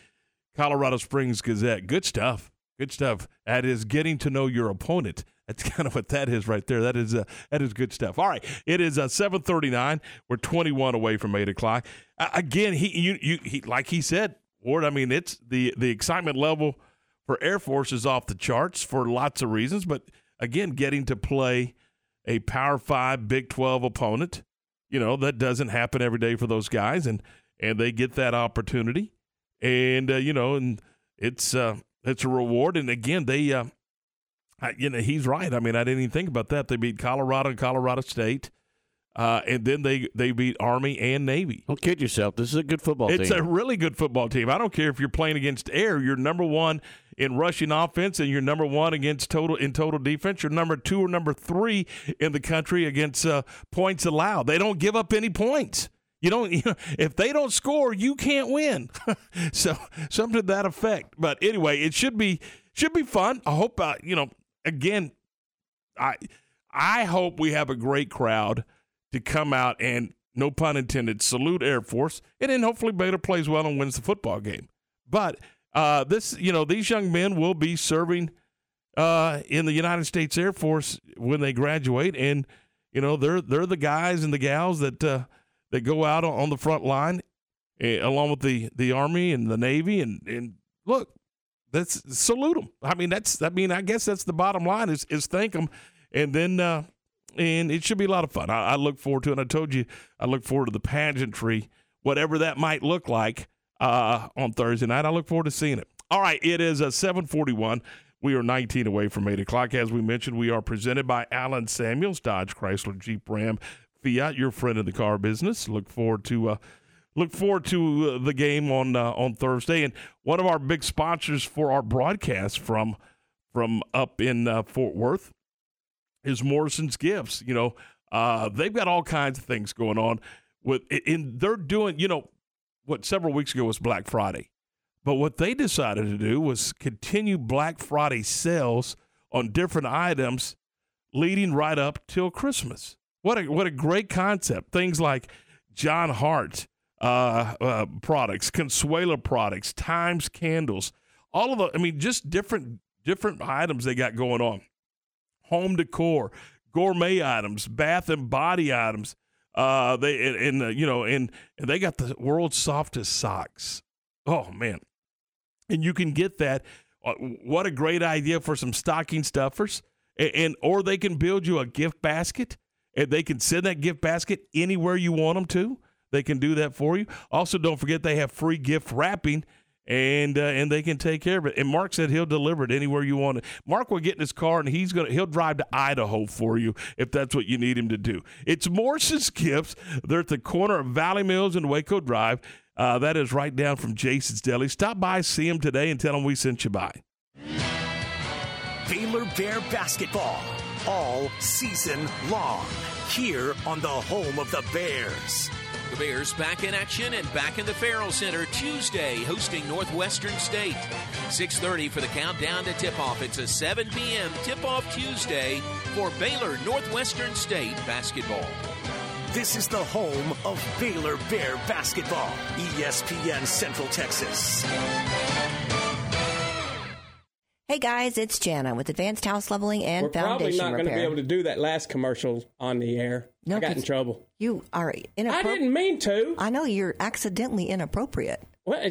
Colorado Springs Gazette. Good stuff. Good stuff. That is getting to know your opponent. That's kind of what that is right there. That is good stuff. All right, it is 7:39. We're 21 away from 8 o'clock. Again, he like he said, Ward. I mean, it's the excitement level for Air Force is off the charts for lots of reasons. But again, getting to play a Power 5 Big 12 opponent, you know, that doesn't happen every day for those guys, and they get that opportunity, and it's a reward. And again, he's right. I mean, I didn't even think about that. They beat Colorado and Colorado State, and then they beat Army and Navy. Don't kid yourself. This is a good football team. It's a really good football team. I don't care if you're playing against Air. You're number one in rushing offense, and you're number one in total defense. You're number two or number three in the country against points allowed. They don't give up any points. You know, if they don't score, you can't win. So something to that effect. But anyway, it should be fun. I hope Again, I hope we have a great crowd to come out and, no pun intended, salute Air Force, and then hopefully Baylor plays well and wins the football game. But these young men will be serving in the United States Air Force when they graduate, and you know they're the guys and the gals that go out on the front line along with the Army and the Navy, and look. That's salute them. I guess that's the bottom line is thank them, and then and it should be a lot of fun. I look forward to it. I told you I look forward to the pageantry, whatever that might look like on Thursday night. I look forward to seeing it. All right, it is 7:41. We are 19 away from 8 o'clock. As we mentioned, we are presented by Allen Samuels Dodge Chrysler Jeep Ram Fiat, your friend in the car business. Look forward to the game on Thursday, and one of our big sponsors for our broadcast from up in Fort Worth is Morrison's Gifts. You know, they've got all kinds of things going on with, and they're doing. You know, what several weeks ago was Black Friday, but what they decided to do was continue Black Friday sales on different items, leading right up till Christmas. What a great concept! Things like John Hart products, Consuela products, Times candles, all of the, I mean, just different items they got going on. Home decor, gourmet items, bath and body items. They got the world's softest socks. Oh man. And you can get that. What a great idea for some stocking stuffers, or they can build you a gift basket, and they can send that gift basket anywhere you want them to. They can do that for you. Also, don't forget they have free gift wrapping, and they can take care of it. And Mark said he'll deliver it anywhere you want it. Mark will get in his car, and he'll drive to Idaho for you if that's what you need him to do. It's Morrison's Gifts. They're at the corner of Valley Mills and Waco Drive. That is right down from Jason's Deli. Stop by, see him today, and tell him we sent you by. Baylor Bear Basketball all season long here on the home of the Bears. The Bears back in action and back in the Farrell Center Tuesday, hosting Northwestern State. 6:30 for the countdown to tip-off. It's a 7 p.m. tip-off Tuesday for Baylor Northwestern State basketball. This is the home of Baylor Bear basketball. ESPN Central Texas. Hey guys, it's Jana with Advanced House Leveling and Foundation Repair. We're probably not going to be able to do that last commercial on the air. No, I got in trouble. You are inappropriate. I didn't mean to. I know, you're accidentally inappropriate. Well,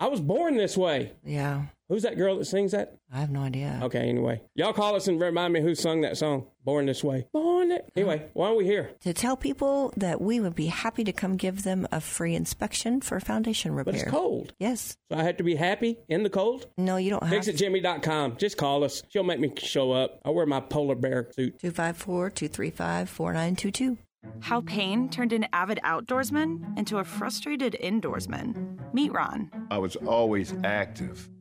I was born this way. Yeah. Who's that girl that sings that? I have no idea. Okay, anyway. Y'all call us and remind me who sung that song, Born This Way. Anyway, why are we here? To tell people that we would be happy to come give them a free inspection for foundation repair. But it's cold. Yes. So I have to be happy in the cold? No, you don't have to. Fixitjimmy.com. Just call us. She'll make me show up. I'll wear my polar bear suit. 254-235-4922. How pain turned an avid outdoorsman into a frustrated indoorsman. Meet Ron. I was always active,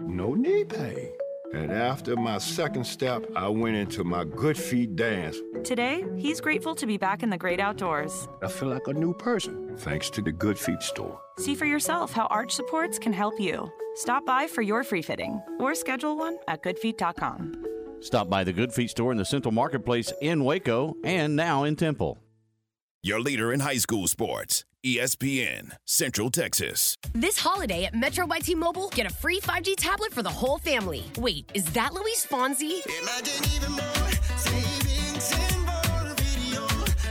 No knee pain. And after my second step, I went into my Good Feet dance. Today, he's grateful to be back in the great outdoors. I feel like a new person, thanks to the Good Feet store. See for yourself how arch supports can help you. Stop by for your free fitting or schedule one at goodfeet.com. Stop by the Good Feet store in the Central Marketplace in Waco and now in Temple. Your leader in high school sports. ESPN Central Texas. This holiday at Metro by T-Mobile, get a free 5G tablet for the whole family. Wait, is that Luis Fonsi? Imagine even more savings and more video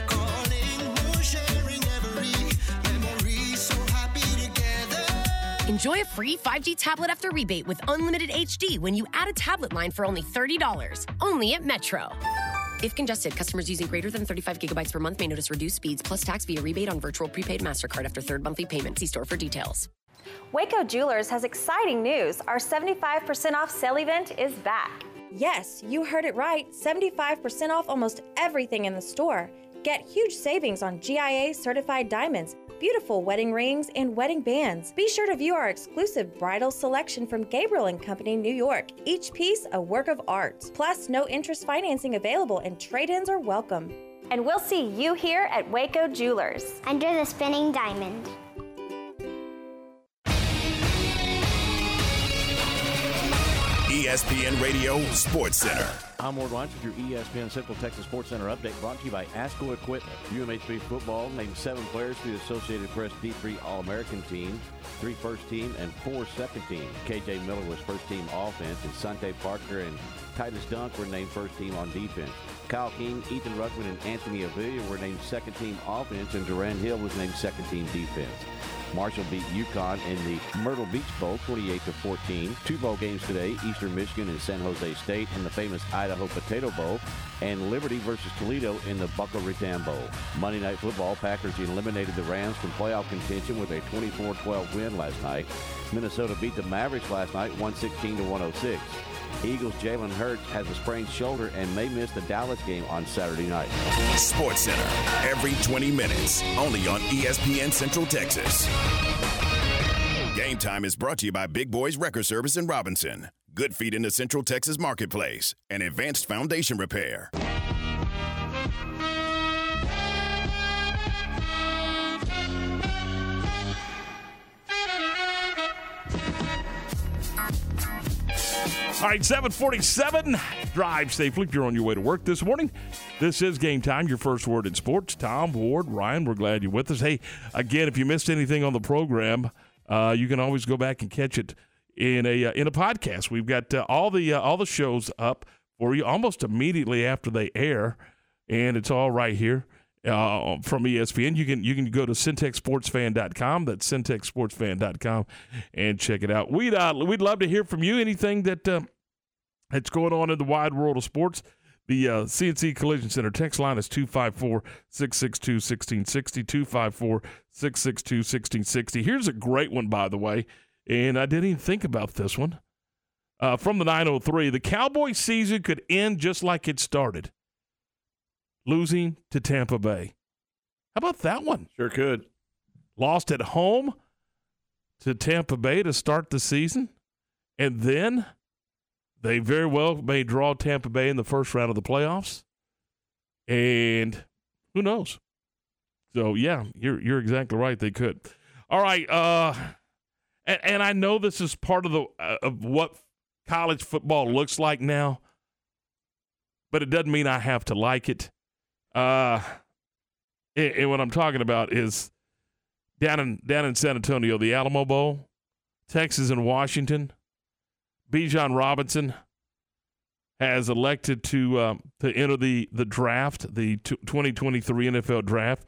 calling, more sharing every memory. So happy together. Enjoy a free 5G tablet after rebate with unlimited HD when you add a tablet line for only $30. Only at Metro. If congested, customers using greater than 35 gigabytes per month may notice reduced speeds plus tax via rebate on virtual prepaid MasterCard after third monthly payment. See store for details. Waco Jewelers has exciting news. Our 75% off sale event is back. Yes, you heard it right. 75% off almost everything in the store. Get huge savings on GIA certified diamonds, beautiful wedding rings, and wedding bands. Be sure to view our exclusive bridal selection from Gabriel & Company, New York. Each piece a work of art. Plus, no interest financing available and trade-ins are welcome. And we'll see you here at Waco Jewelers. Under the spinning diamond. ESPN Radio Sports Center. I'm Ward Watch with your ESPN Central Texas Sports Center update brought to you by ASCO Equipment. UMHB football named 7 players to the Associated Press D3 All-American team, 3 first team and 4 second team. KJ Miller was first team offense, and Sante Parker and Titus Dunk were named first team on defense. Kyle King, Ethan Ruckman, and Anthony Avila were named second team offense, and Duran Hill was named second team defense. Marshall beat UConn in the Myrtle Beach Bowl 28-14. 2 bowl games today, Eastern Michigan and San Jose State in the famous Idaho Potato Bowl, and Liberty versus Toledo in the Boca Raton Bowl. Monday Night Football, Packers eliminated the Rams from playoff contention with a 24-12 win last night. Minnesota beat the Mavericks last night 116-106. Eagles' Jalen Hurts has a sprained shoulder and may miss the Dallas game on Saturday night. Sports Center, every 20 minutes, only on ESPN Central Texas. Game Time is brought to you by Big Boys Record Service in Robinson, Good Feet in the Central Texas Marketplace, and Advanced Foundation Repair. All right, 747, drive safely if you're on your way to work this morning. This is Game Time, your first word in sports. Tom, Ward, Ryan, we're glad you're with us. Hey, again, if you missed anything on the program, you can always go back and catch it in a podcast. We've got all the shows up for you almost immediately after they air, and it's all right here from ESPN. You can go to syntechsportsfan.com. That's syntechsportsfan.com, and check it out. We'd love to hear from you. Anything that's going on in the wide world of sports. The CNC Collision Center text line is 254-662-1660, 254-662-1660. Here's a great one, by the way, and I didn't even think about this one. From the 903, the Cowboys season could end just like it started, losing to Tampa Bay. How about that one? Sure could. Lost at home to Tampa Bay to start the season, and then – they very well may draw Tampa Bay in the first round of the playoffs, and who knows? So, yeah, you're exactly right. They could. All right, and I know this is part of the of what college football looks like now, but it doesn't mean I have to like it. And what I'm talking about is down in San Antonio, the Alamo Bowl, Texas and Washington. Bijan Robinson has elected to enter the draft, the 2023 NFL draft.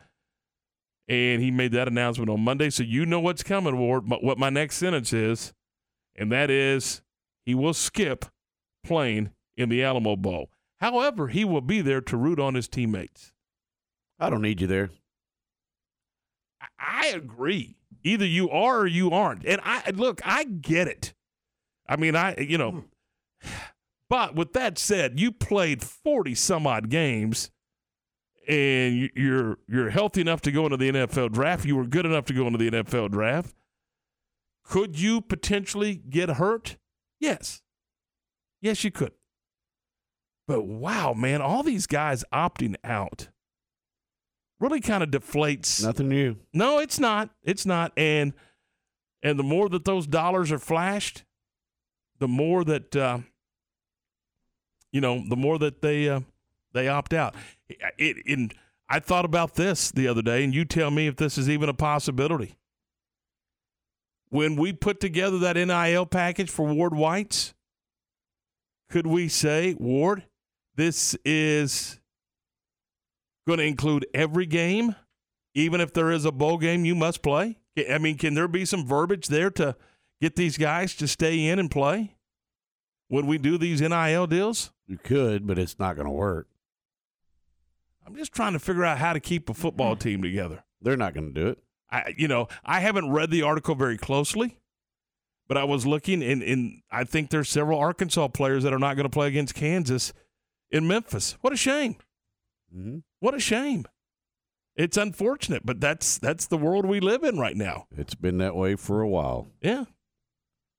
And he made that announcement on Monday. So you know what's coming, Ward, but what my next sentence is, and that is he will skip playing in the Alamo Bowl. However, he will be there to root on his teammates. I don't need you there. I agree. Either you are or you aren't. And I get it. I mean, but with that said, you played 40-some-odd games, and you're healthy enough to go into the NFL draft. You were good enough to go into the NFL draft. Could you potentially get hurt? Yes. Yes, you could. But, wow, man, all these guys opting out really kind of deflates. Nothing new. No, it's not. It's not. And the more that those dollars are flashed, the more that the more that they opt out. I thought about this the other day, and you tell me if this is even a possibility. When we put together that NIL package for Ward Whites, could we say, Ward, this is going to include every game, even if there is a bowl game you must play? I mean, can there be some verbiage there to get these guys to stay in and play when we do these NIL deals? You could, but it's not going to work. I'm just trying to figure out how to keep a football team together. They're not going to do it. I haven't read the article very closely, but I was looking, and I think there's several Arkansas players that are not going to play against Kansas in Memphis. What a shame. Mm-hmm. What a shame. It's unfortunate, but that's the world we live in right now. It's been that way for a while. Yeah.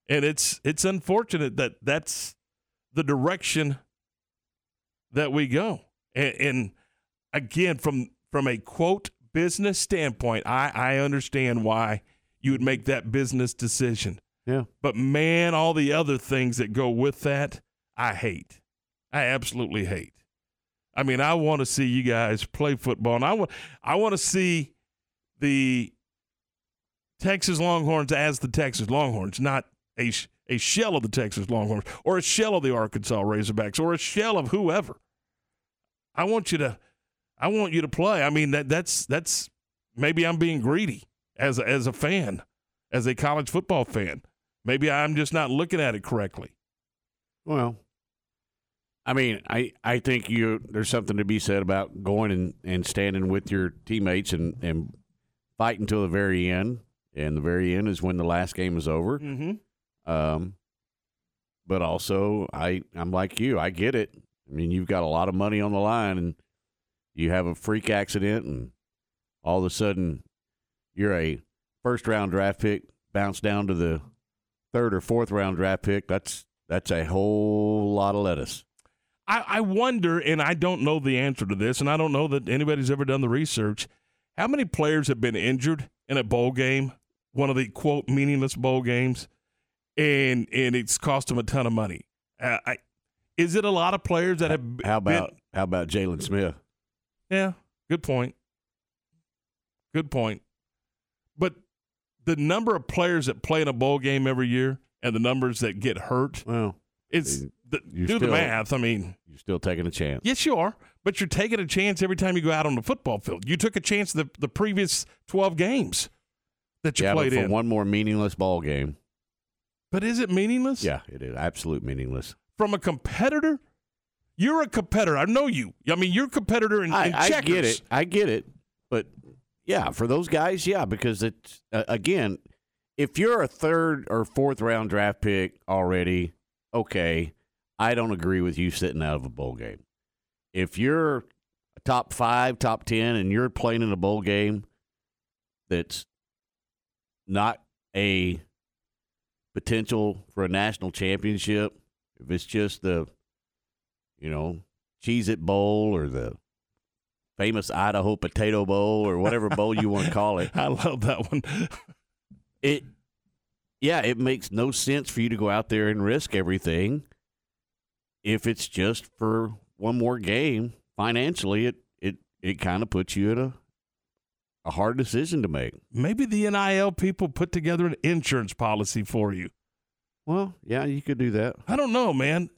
And it's unfortunate that that's the direction that we go. And again, from a, quote, business standpoint, I understand why you would make that business decision. Yeah. But, man, all the other things that go with that, I hate. I absolutely hate. I mean, I want to see you guys play football, and I want to see the Texas Longhorns as the Texas Longhorns, not a shell of the Texas Longhorns or a shell of the Arkansas Razorbacks or a shell of whoever. I want you to play. I mean, that's maybe I'm being greedy as a fan, as a college football fan. Maybe I'm just not looking at it correctly. Well, I mean, I think there's something to be said about going and standing with your teammates and fighting till the very end. And the very end is when the last game is over. Mm-hmm. But also, I'm like you. I get it. I mean, you've got a lot of money on the line, and you have a freak accident, and all of a sudden you're a first-round draft pick, bounce down to the third or fourth-round draft pick. That's a whole lot of lettuce. I wonder, and I don't know the answer to this, and I don't know that anybody's ever done the research, how many players have been injured in a bowl game, one of the, quote, meaningless bowl games, and it's cost them a ton of money. Is it a lot of players that have How about Jalen Smith? Yeah, good point. Good point. But the number of players that play in a bowl game every year and the numbers that get hurt, well, it's – do the math. I mean, you're still taking a chance. Yes, you are, but you're taking a chance every time you go out on the football field. You took a chance the previous 12 games that you played but for in one more meaningless ball game. But is it meaningless? Yeah, it is absolute meaningless. From a competitor, you're a competitor. I know you. I mean, you're a competitor in checkers. I get it. But yeah, for those guys, yeah, because it's again, if you're a third or fourth round draft pick already, okay. I don't agree with you sitting out of a bowl game. If you're top 5, top 10, and you're playing in a bowl game that's not a potential for a national championship, if it's just the, Cheez-It Bowl or the famous Idaho Potato Bowl or whatever bowl you want to call it. I love that one. It makes no sense for you to go out there and risk everything. If it's just for one more game, financially, it kind of puts you in a hard decision to make. Maybe the NIL people put together an insurance policy for you. Well, yeah, you could do that. I don't know, man.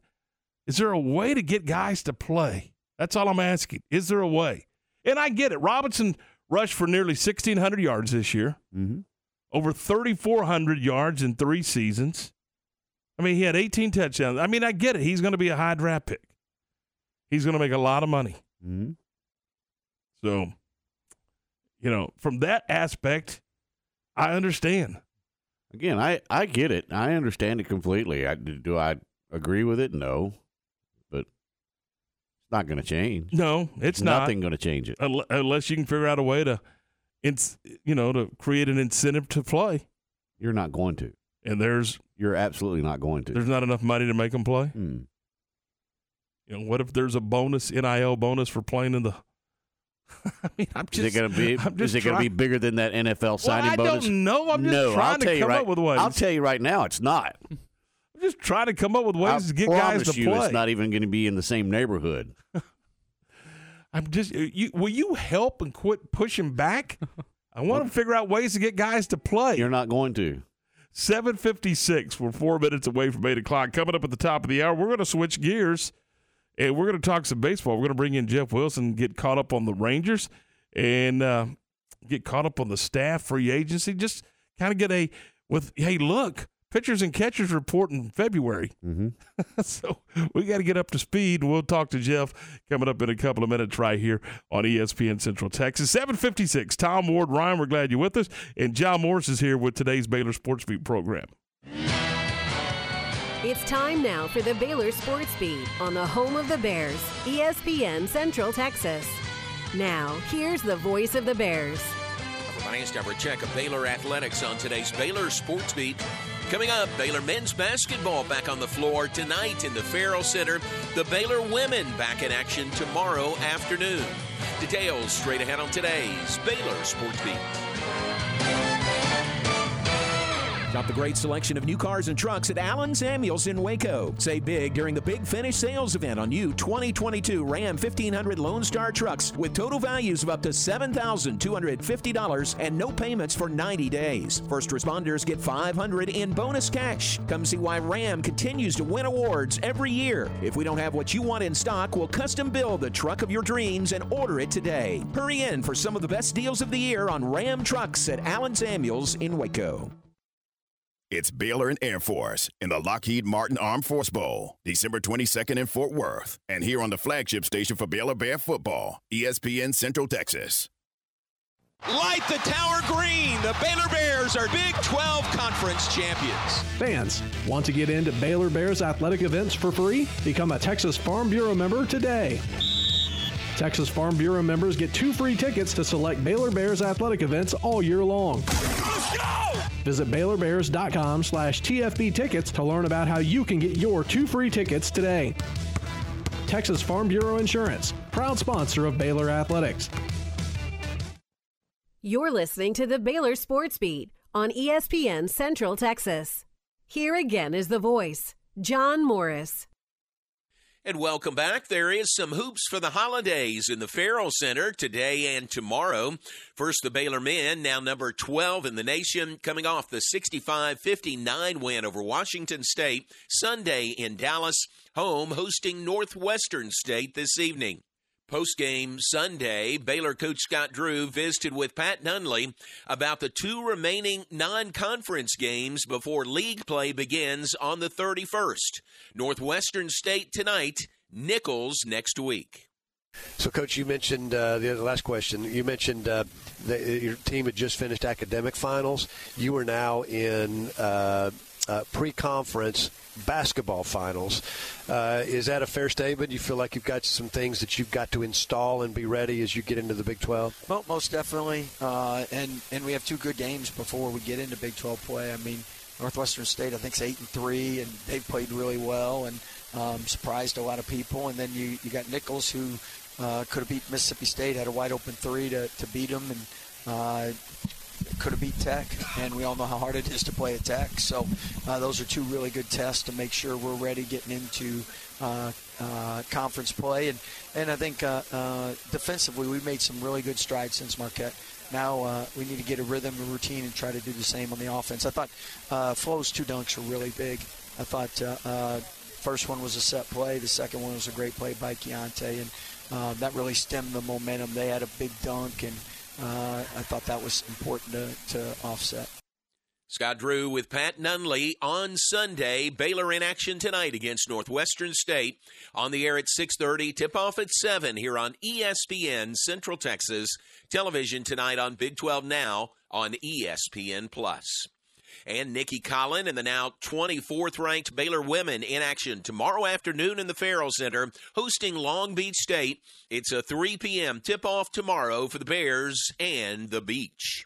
Is there a way to get guys to play? That's all I'm asking. Is there a way? And I get it. Robinson rushed for nearly 1,600 yards this year, over 3,400 yards in three seasons. I mean, he had 18 touchdowns. I mean, I get it. He's going to be a high draft pick. He's going to make a lot of money. So, you know, from that aspect, I understand. Again, I get it. I understand it completely. Do I agree with it? No. But it's not going to change. No, it's not. Nothing going to change it. Unless you can figure out a way to, you know, to create an incentive to play. You're not going to. And there's – You're absolutely not going to. There's not enough money to make them play? You know, what if there's a bonus, NIL bonus for playing in the – I mean, I'm just – Is it going to be bigger than that NFL signing bonus? I don't know. I'm just trying to come up with ways. I'll tell you right now, it's not. I'm just trying to come up with ways to get guys to play. I promise you it's not even going to be in the same neighborhood. I'm just – will you help and quit pushing back? I want to figure out ways to get guys to play. You're not going to. 7:56. We're 4 minutes away from 8 o'clock. Coming up at the top of the hour, we're going to switch gears, and we're going to talk some baseball. We're going to bring in Jeff Wilson, get caught up on the Rangers, and get caught up on the staff, free agency. Just kind of get a with, hey, look, pitchers and catchers report in February. So we got to get up to speed. We'll talk to Jeff coming up in a couple of minutes right here on ESPN Central Texas. 7:56. Tom Ward, Ryan, we're glad you're with us. And John Morris is here with today's Baylor Sports Beat program. It's time now for the Baylor Sports Beat on the home of the Bears, ESPN Central Texas. Now, here's the voice of the Bears. My name's Deborah Check of Baylor Athletics on today's Baylor Sports Beat. Coming up, Baylor men's basketball back on the floor tonight in the Farrell Center. The Baylor women back in action tomorrow afternoon. Details straight ahead on today's Baylor Sports Beat. Shop the great selection of new cars and trucks at Allen Samuels in Waco. Save big during the Big Finish sales event on new 2022 Ram 1500 Lone Star trucks with total values of up to $7,250 and no payments for 90 days. First responders get $500 in bonus cash. Come see why Ram continues to win awards every year. If we don't have what you want in stock, we'll custom build the truck of your dreams and order it today. Hurry in for some of the best deals of the year on Ram trucks at Allen Samuels in Waco. It's Baylor and Air Force in the Lockheed Martin Armed Forces Bowl, December 22nd in Fort Worth, and here on the flagship station for Baylor Bear football, ESPN Central Texas. Light the tower green. The Baylor Bears are Big 12 conference champions. Fans, want to get into Baylor Bears athletic events for free? Become a Texas Farm Bureau member today. Texas Farm Bureau members get 2 free tickets to select Baylor Bears athletic events all year long. Let's go! Visit BaylorBears.com/TFB tickets to learn about how you can get your 2 free tickets today. Texas Farm Bureau Insurance, proud sponsor of Baylor Athletics. You're listening to the Baylor Sports Beat on ESPN Central Texas. Here again is the voice, John Morris. And welcome back. There is some hoops for the holidays in the Farrell Center today and tomorrow. First, the Baylor men, now number 12 in the nation, coming off the 65-59 win over Washington State. Sunday in Dallas, home hosting Northwestern State this evening. Post-game Sunday, Baylor coach Scott Drew visited with Pat Nunley about the 2 remaining non-conference games before league play begins on the 31st. Northwestern State tonight, Nichols next week. So, Coach, you mentioned the last question. You mentioned your team had just finished academic finals. You are now in pre-conference basketball finals. Is that a fair statement? You feel like you've got some things that you've got to install and be ready as you get into the Big 12? Well, most definitely. And we have 2 good games before we get into Big 12 play. I mean, Northwestern State, I think, is 8-3, and they've played really well and surprised a lot of people. And then you got Nichols, who could have beat Mississippi State, had a wide-open 3 to beat them, and could have beat Tech, and we all know how hard it is to play at Tech. So those are 2 really good tests to make sure we're ready getting into conference play. And I think defensively we've made some really good strides since Marquette. Now we need to get a rhythm and routine and try to do the same on the offense. I thought Flo's 2 dunks were really big. I thought first one was a set play. The second one was a great play by Keontae, and that really stemmed the momentum. They had a big dunk, and I thought that was important to offset. Scott Drew with Pat Nunley on Sunday. Baylor in action tonight against Northwestern State. On the air at 6:30, tip-off at 7 here on ESPN Central Texas. Television tonight on Big 12 Now on ESPN+. And Nikki Collin and the now 24th-ranked Baylor women in action tomorrow afternoon in the Farrell Center, hosting Long Beach State. It's a 3 p.m. tip-off tomorrow for the Bears and the Beach.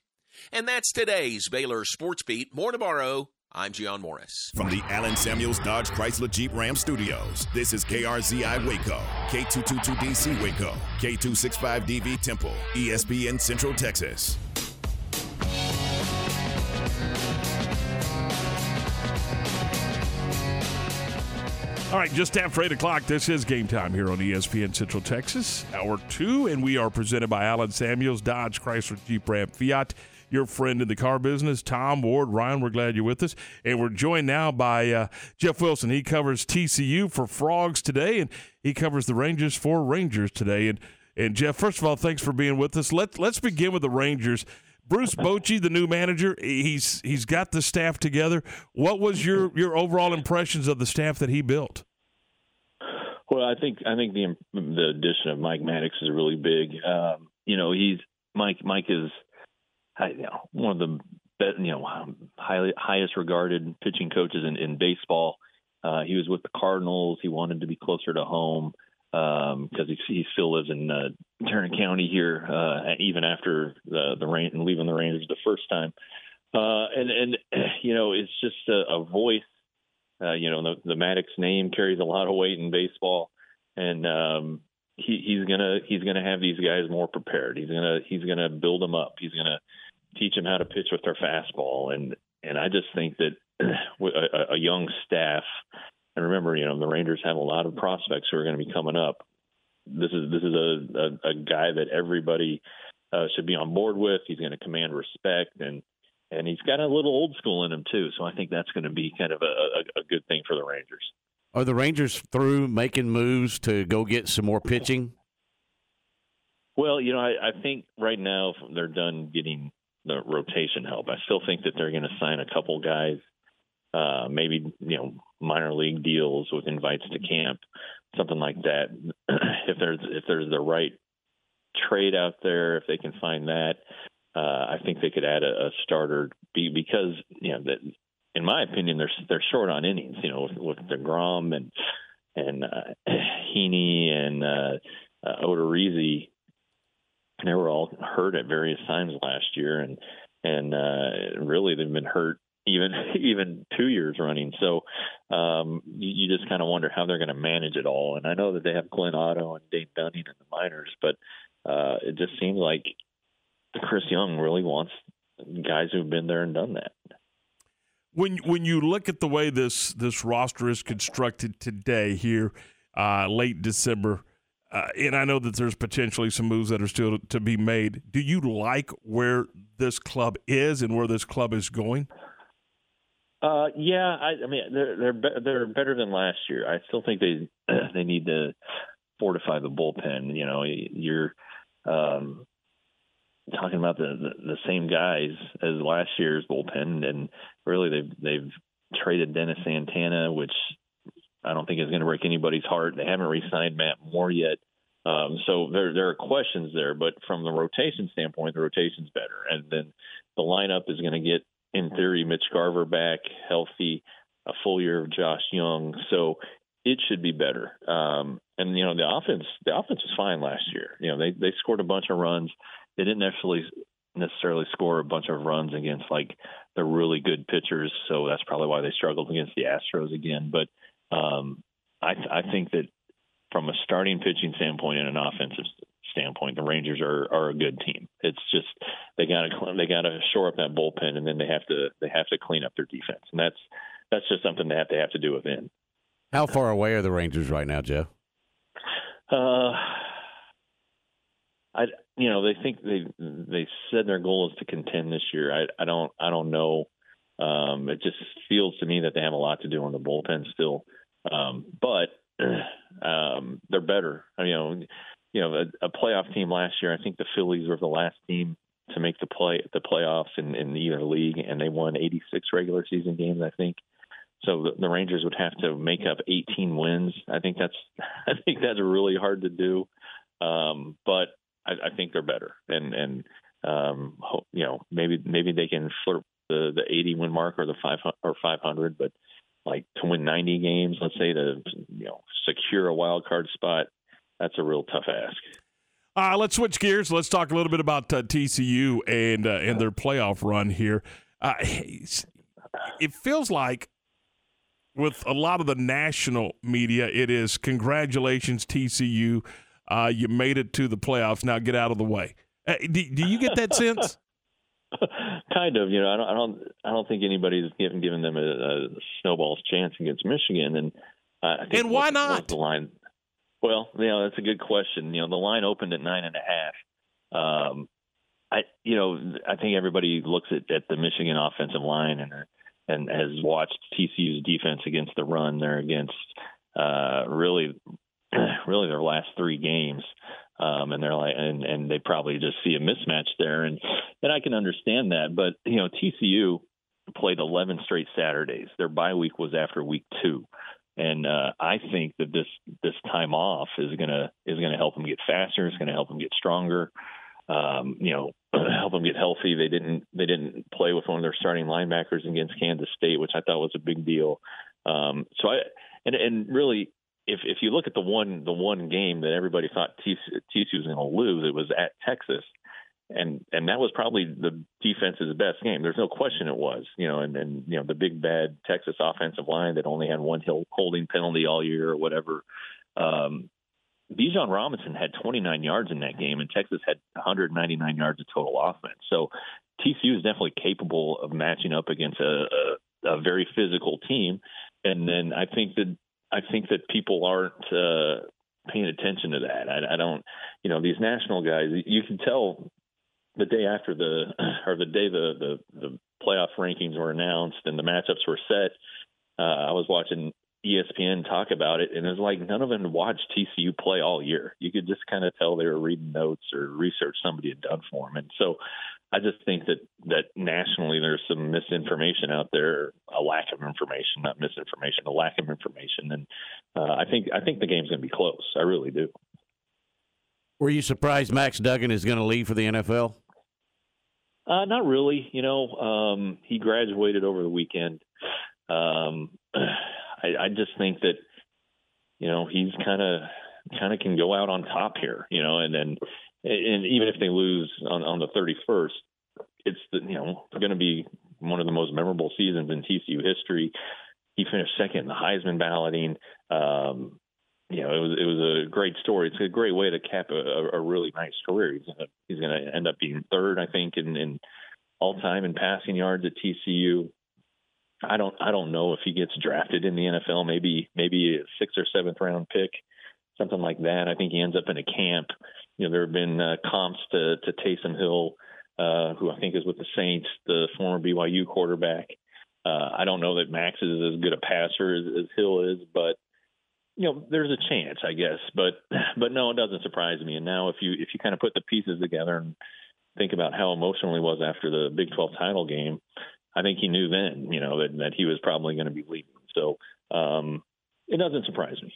And that's today's Baylor Sports Beat. More tomorrow. I'm Gian Morris. From the Allen Samuels Dodge Chrysler Jeep Ram Studios, this is KRZI Waco, K222DC Waco, K265DV Temple, ESPN Central Texas. All right, just after 8 o'clock, this is game time here on ESPN Central Texas, Hour 2, and we are presented by Allen Samuels, Dodge, Chrysler, Jeep, Ram, Fiat, your friend in the car business, Tom, Ward, Ryan. We're glad you're with us. And we're joined now by Jeff Wilson. He covers TCU for Frogs today, and he covers the Rangers for Rangers today. And Jeff, first of all, thanks for being with us. Let's begin with the Rangers. Bruce Bochy, the new manager, he's got the staff together. What was your overall impressions of the staff that he built? Well, I think the addition of Mike Maddox is really big. He's Mike is one of the best, highest regarded pitching coaches in baseball. He was with the Cardinals. He wanted to be closer to home because he still lives in Tarrant County here, even after the rain and leaving the Rangers the first time. It's just a voice. The Maddox name carries a lot of weight in baseball, and he's gonna have these guys more prepared. He's gonna build them up. He's gonna teach them how to pitch with their fastball, and I just think that a young staff. And remember, the Rangers have a lot of prospects who are going to be coming up. This is a guy that everybody should be on board with. He's going to command respect, and he's got a little old school in him too. So I think that's going to be kind of a good thing for the Rangers. Are the Rangers through making moves to go get some more pitching? Well, I think right now they're done getting the rotation help. I still think that they're going to sign a couple guys. Maybe, minor league deals with invites to camp, something like that. If there's the right trade out there, if they can find that, I think they could add a starter because, in my opinion, they're short on innings, with DeGrom and Heaney and Odorizzi. They were all hurt at various times last year, and really they've been hurt even 2 years running. So you just kind of wonder how they're going to manage it all. And I know that they have Glenn Otto and Dave Dunning in the minors, but it just seems like Chris Young really wants guys who've been there and done that. When you look at the way this roster is constructed today here, late December, and I know that there's potentially some moves that are still to be made, do you like where this club is and where this club is going? They're better than last year. I still think they need to fortify the bullpen. You're talking about the same guys as last year's bullpen, and really they've traded Dennis Santana, which I don't think is going to break anybody's heart. They haven't re-signed Matt Moore yet, so there are questions there. But from the rotation standpoint, the rotation's better, and then the lineup is going to get, in theory, Mitch Garver back, healthy, a full year of Josh Young. So it should be better. The offense was fine last year. They scored a bunch of runs. They didn't necessarily score a bunch of runs against, the really good pitchers. So that's probably why they struggled against the Astros again. But I think that from a starting pitching standpoint and an offensive standpoint, the Rangers are a good team. It's just they gotta shore up that bullpen, and then they have to clean up their defense, and that's just something they have to do within. How far away are the Rangers right now, Jeff? They think they said their goal is to contend this year. I don't know. It just feels to me that they have a lot to do on the bullpen still, but they're better. you know, a playoff team last year. I think the Phillies were the last team to make the playoffs in either league, and they won 86 regular season games, I think. So the Rangers would have to make up 18 wins. I think that's really hard to do, but I think they're better, and you know, maybe they can flirt the 80 win mark or the 500, but like to win 90 games, let's say, to, you know, secure a wild card spot, that's a real tough ask. Let's switch gears. Let's talk a little bit about TCU and their playoff run here. It feels like with a lot of the national media, it is congratulations, TCU. You made it to the playoffs. Now get out of the way. Do you get that sense? Kind of. You know, I don't think anybody's given them a snowball's chance against Michigan. And I think why not? The line. Well, you know, that's a good question. You know, the line opened at 9.5. I think everybody looks at the Michigan offensive line and has watched TCU's defense against the run. They're against really their last three games, and they're like, and they probably just see a mismatch there, and I can understand that. But you know, TCU played 11 straight Saturdays. Their bye week was after week 2, and I think that this time off is gonna help them get faster. It's gonna help them get stronger. You know, help them get healthy. They didn't play with one of their starting linebackers against Kansas State, which I thought was a big deal. So really, if you look at the one game that everybody thought TCU was going to lose, it was at Texas, and that was probably the defense's best game. There's no question it was. You know, and you know, the big bad Texas offensive line that only had one holding penalty all year or whatever. Bijan Robinson had 29 yards in that game, and Texas had 199 yards of total offense. So TCU is definitely capable of matching up against a very physical team. And then I think that people aren't paying attention to that. I don't, you know, these national guys, you can tell the day after the day the playoff rankings were announced and the matchups were set. I was watching ESPN talk about it, and it's like none of them watched TCU play all year. You could just kind of tell they were reading notes or research somebody had done for them. And so I just think that nationally there's some misinformation out there, a lack of information. And I think the game's going to be close. I really do. Were you surprised Max Duggan is going to leave for the NFL? Not really. You know, he graduated over the weekend. I just think that, you know, he's kind of can go out on top here, you know, and even if they lose on the 31st, it's going to be one of the most memorable seasons in TCU history. He finished second in the Heisman balloting. It was a great story. It's a great way to cap a really nice career. He's going to end up being third, I think, in all time in passing yards at TCU. I don't know if he gets drafted in the NFL, maybe a 6th or 7th round pick, something like that. I think he ends up in a camp. You know, there have been comps to Taysom Hill, who I think is with the Saints, the former BYU quarterback. I don't know that Max is as good a passer as Hill is, but you know, there's a chance, I guess. But no, it doesn't surprise me. And now if you kind of put the pieces together and think about how emotional he was after the Big 12 title game, I think he knew then, you know, that he was probably going to be leaving. So it doesn't surprise me.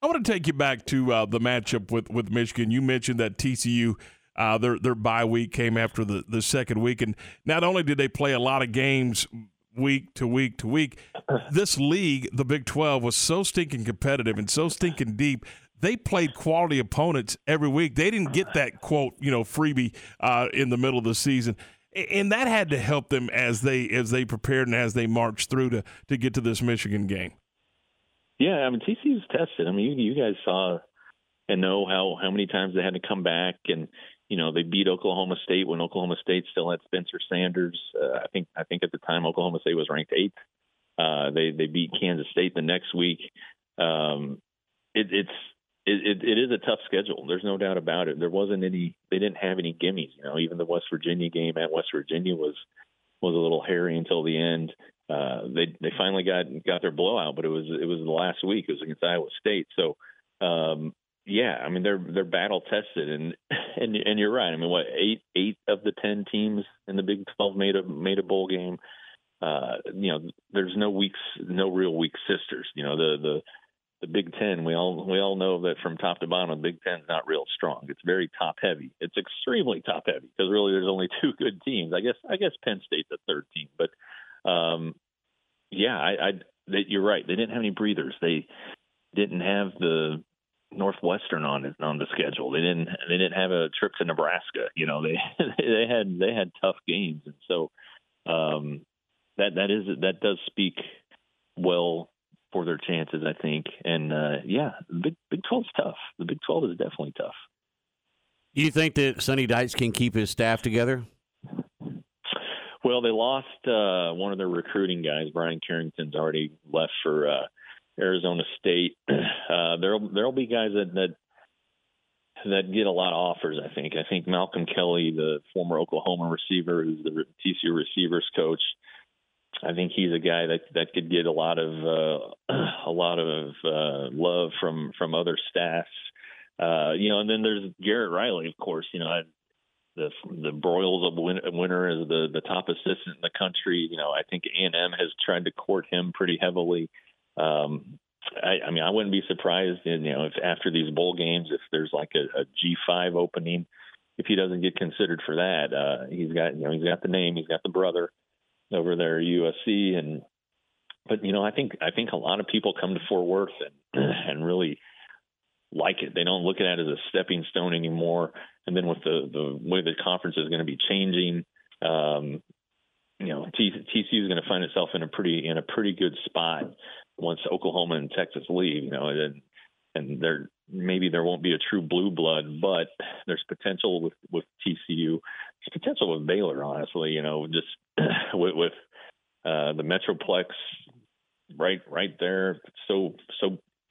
I want to take you back to the matchup with Michigan. You mentioned that TCU, their bye week came after the second week. And not only did they play a lot of games week to week to week, this league, the Big 12, was so stinking competitive and so stinking deep. They played quality opponents every week. They didn't get that, quote, you know, freebie in the middle of the season. And that had to help them as they prepared and as they marched through to get to this Michigan game. Yeah, I mean, TCU's tested. I mean, you guys saw and know how many times they had to come back, and you know, they beat Oklahoma State when Oklahoma State still had Spencer Sanders. I think at the time Oklahoma State was ranked 8th. They beat Kansas State the next week. It is a tough schedule. There's no doubt about it. They didn't have any gimmies. You know, even the West Virginia game at West Virginia was a little hairy until the end. They finally got their blowout, but it was the last week. It was against Iowa State. So Yeah, I mean they're battle tested, and you're right. I mean, what eight of the 10 teams in the Big 12 made a bowl game. There's no real weak sisters. You know, the Big 10. We all know that from top to bottom, the Big 10's not real strong. It's very top heavy. It's extremely top heavy because really there's only two good teams. I guess Penn State's a third team, but you're right. They didn't have any breathers. They didn't have the Northwestern on the schedule. They didn't have a trip to Nebraska. You know, they had tough games, and so that does speak well for their chances, I think. And Big 12's tough. The Big 12 is definitely tough. Do you think that Sonny Dykes can keep his staff together? Well, they lost one of their recruiting guys. Brian Carrington's already left for Arizona State. There'll be guys that get a lot of offers. I think Malcolm Kelly, the former Oklahoma receiver, who's the TCU receivers coach, I think he's a guy that could get a lot of love from other staffs. And then there's Garrett Riley, of course. You know, the Broyles of winner is the top assistant in the country. You know, I think A&M has tried to court him pretty heavily. I wouldn't be surprised, if after these bowl games, if there's like a G5 opening, if he doesn't get considered for that. He's got the name, he's got the brother over there at USC, but I think a lot of people come to Fort Worth and really like it. They don't look at it as a stepping stone anymore. And then with the way the conference is going to be changing, TCU is going to find itself in a pretty good spot once Oklahoma and Texas leave, and there maybe there won't be a true blue blood, but there's potential with TCU. There's potential with Baylor, honestly, just with the Metroplex right there, so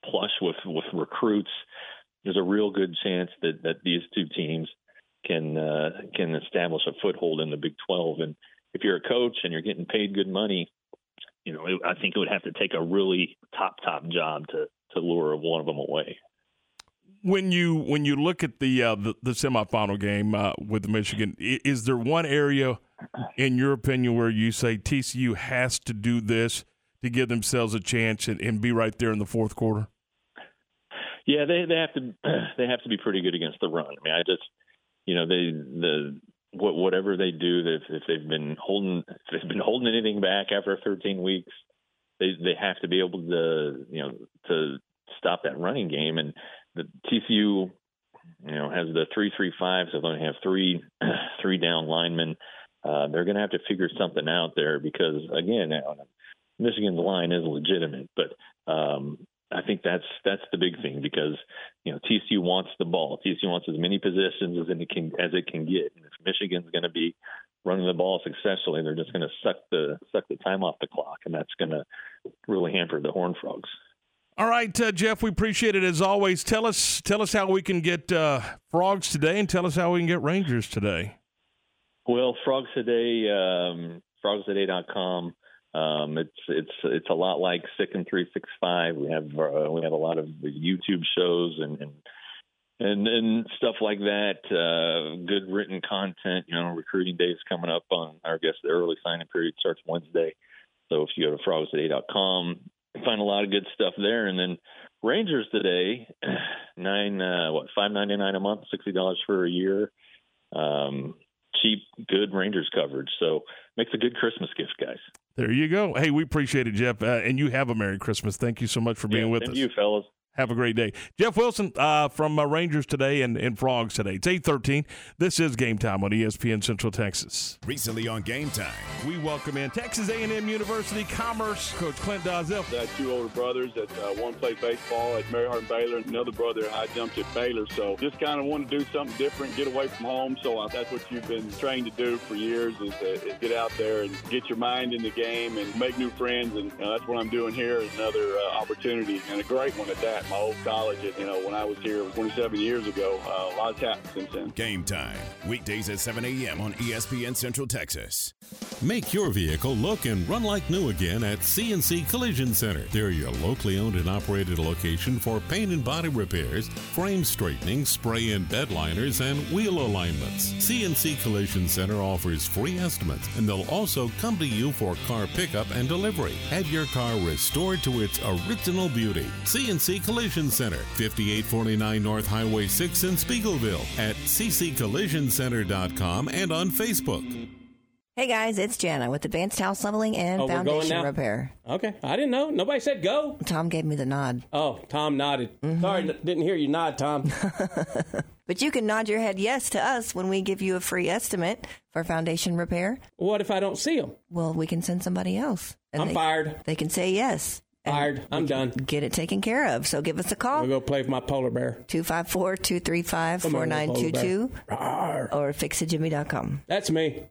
plush with recruits. There's a real good chance that these two teams can establish a foothold in the Big 12. And if you're a coach and you're getting paid good money, I think it would have to take a really top job to lure one of them away. When you look at the semifinal game with Michigan, is there one area, in your opinion, where you say TCU has to do this to give themselves a chance and be right there in the fourth quarter? Yeah, they have to be pretty good against the run. I mean, whatever they do, if they've been holding anything back after 13 weeks, they have to be able to stop that running game. And the TCU, has the 3-3-5, so they only have three down linemen. They're going to have to figure something out there because again, Michigan's line is legitimate, but I think that's the big thing because TCU wants the ball. TCU wants as many possessions as it can get. And if Michigan's going to be running the ball successfully, they're just going to suck the time off the clock, and that's going to really hamper the Horned Frogs. All right, Jeff, we appreciate it as always. Tell us how we can get Frogs today, and tell us how we can get Rangers today. Well, Frogs today, frogstoday.com. It's a lot like Sick and 365. We have a lot of YouTube shows and stuff like that. Good written content. Recruiting day is coming up on, I guess, the early signing period starts Wednesday. So if you go to frogstoday.com, you find a lot of good stuff there. And then Rangers today, $5.99 a month, $60 for a year. Cheap, good Rangers coverage. So makes a good Christmas gift, guys. There you go. Hey, we appreciate it, Jeff. And you have a Merry Christmas. Thank you so much for being with us. Thank you, fellas. Have a great day. Jeff Wilson from Rangers today and Frogs today. It's 8:13. This is Game Time on ESPN Central Texas. Recently on Game Time, we welcome in Texas A&M University Commerce Coach Clint Dozell. I have two older brothers that one played baseball at Mary Hart and Baylor, and another brother I jumped at Baylor. So just kind of wanted to do something different, get away from home. So that's what you've been trained to do for years is get out there and get your mind in the game and make new friends. And that's what I'm doing here. Another opportunity and a great one at that. at my old college, when I was here 27 years ago. A lot has happened since then. Game Time, weekdays at 7 a.m. on ESPN Central Texas. Make your vehicle look and run like new again at CNC Collision Center. They're your locally owned and operated location for paint and body repairs, frame straightening, spray and bed liners, and wheel alignments. CNC Collision Center offers free estimates, and they'll also come to you for car pickup and delivery. Have your car restored to its original beauty. CNC Collision Center, 5849 North Highway 6 in Spiegelville, at cccollisioncenter.com and on Facebook. Hey guys, it's Jana with Advanced House Leveling and Foundation Repair. Okay, I didn't know. Nobody said go. Tom gave me the nod. Oh, Tom nodded. Mm-hmm. Sorry, didn't hear you nod, Tom. But you can nod your head yes to us when we give you a free estimate for foundation repair. What if I don't see them? Well, we can send somebody else. I'm fired. They can say yes. Fired. I'm done. Get it taken care of. So give us a call. I'll go play with my polar bear. 254-235-4922 or fixitjimmy.com. That's me.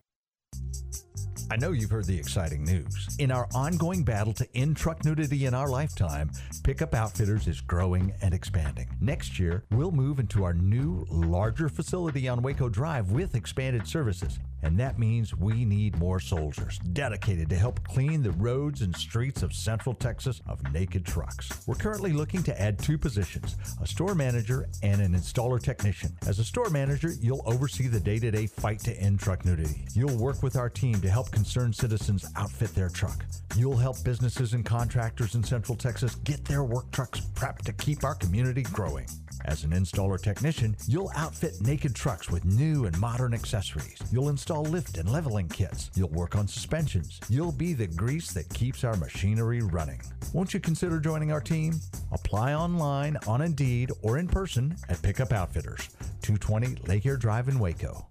I know you've heard the exciting news. In our ongoing battle to end truck nudity in our lifetime, Pickup Outfitters is growing and expanding. Next year, we'll move into our new, larger facility on Waco Drive with expanded services. And that means we need more soldiers dedicated to help clean the roads and streets of Central Texas of naked trucks. We're currently looking to add two positions, a store manager and an installer technician. As a store manager, you'll oversee the day-to-day fight to end truck nudity. You'll work with our team to help concerned citizens outfit their truck. You'll help businesses and contractors in Central Texas get their work trucks prepped to keep our community growing. As an installer technician, you'll outfit naked trucks with new and modern accessories. You'll install lift and leveling kits. You'll work on suspensions. You'll be the grease that keeps our machinery running. Won't you consider joining our team? Apply online, on Indeed, or in person at Pickup Outfitters, 220 Lake Air Drive in Waco.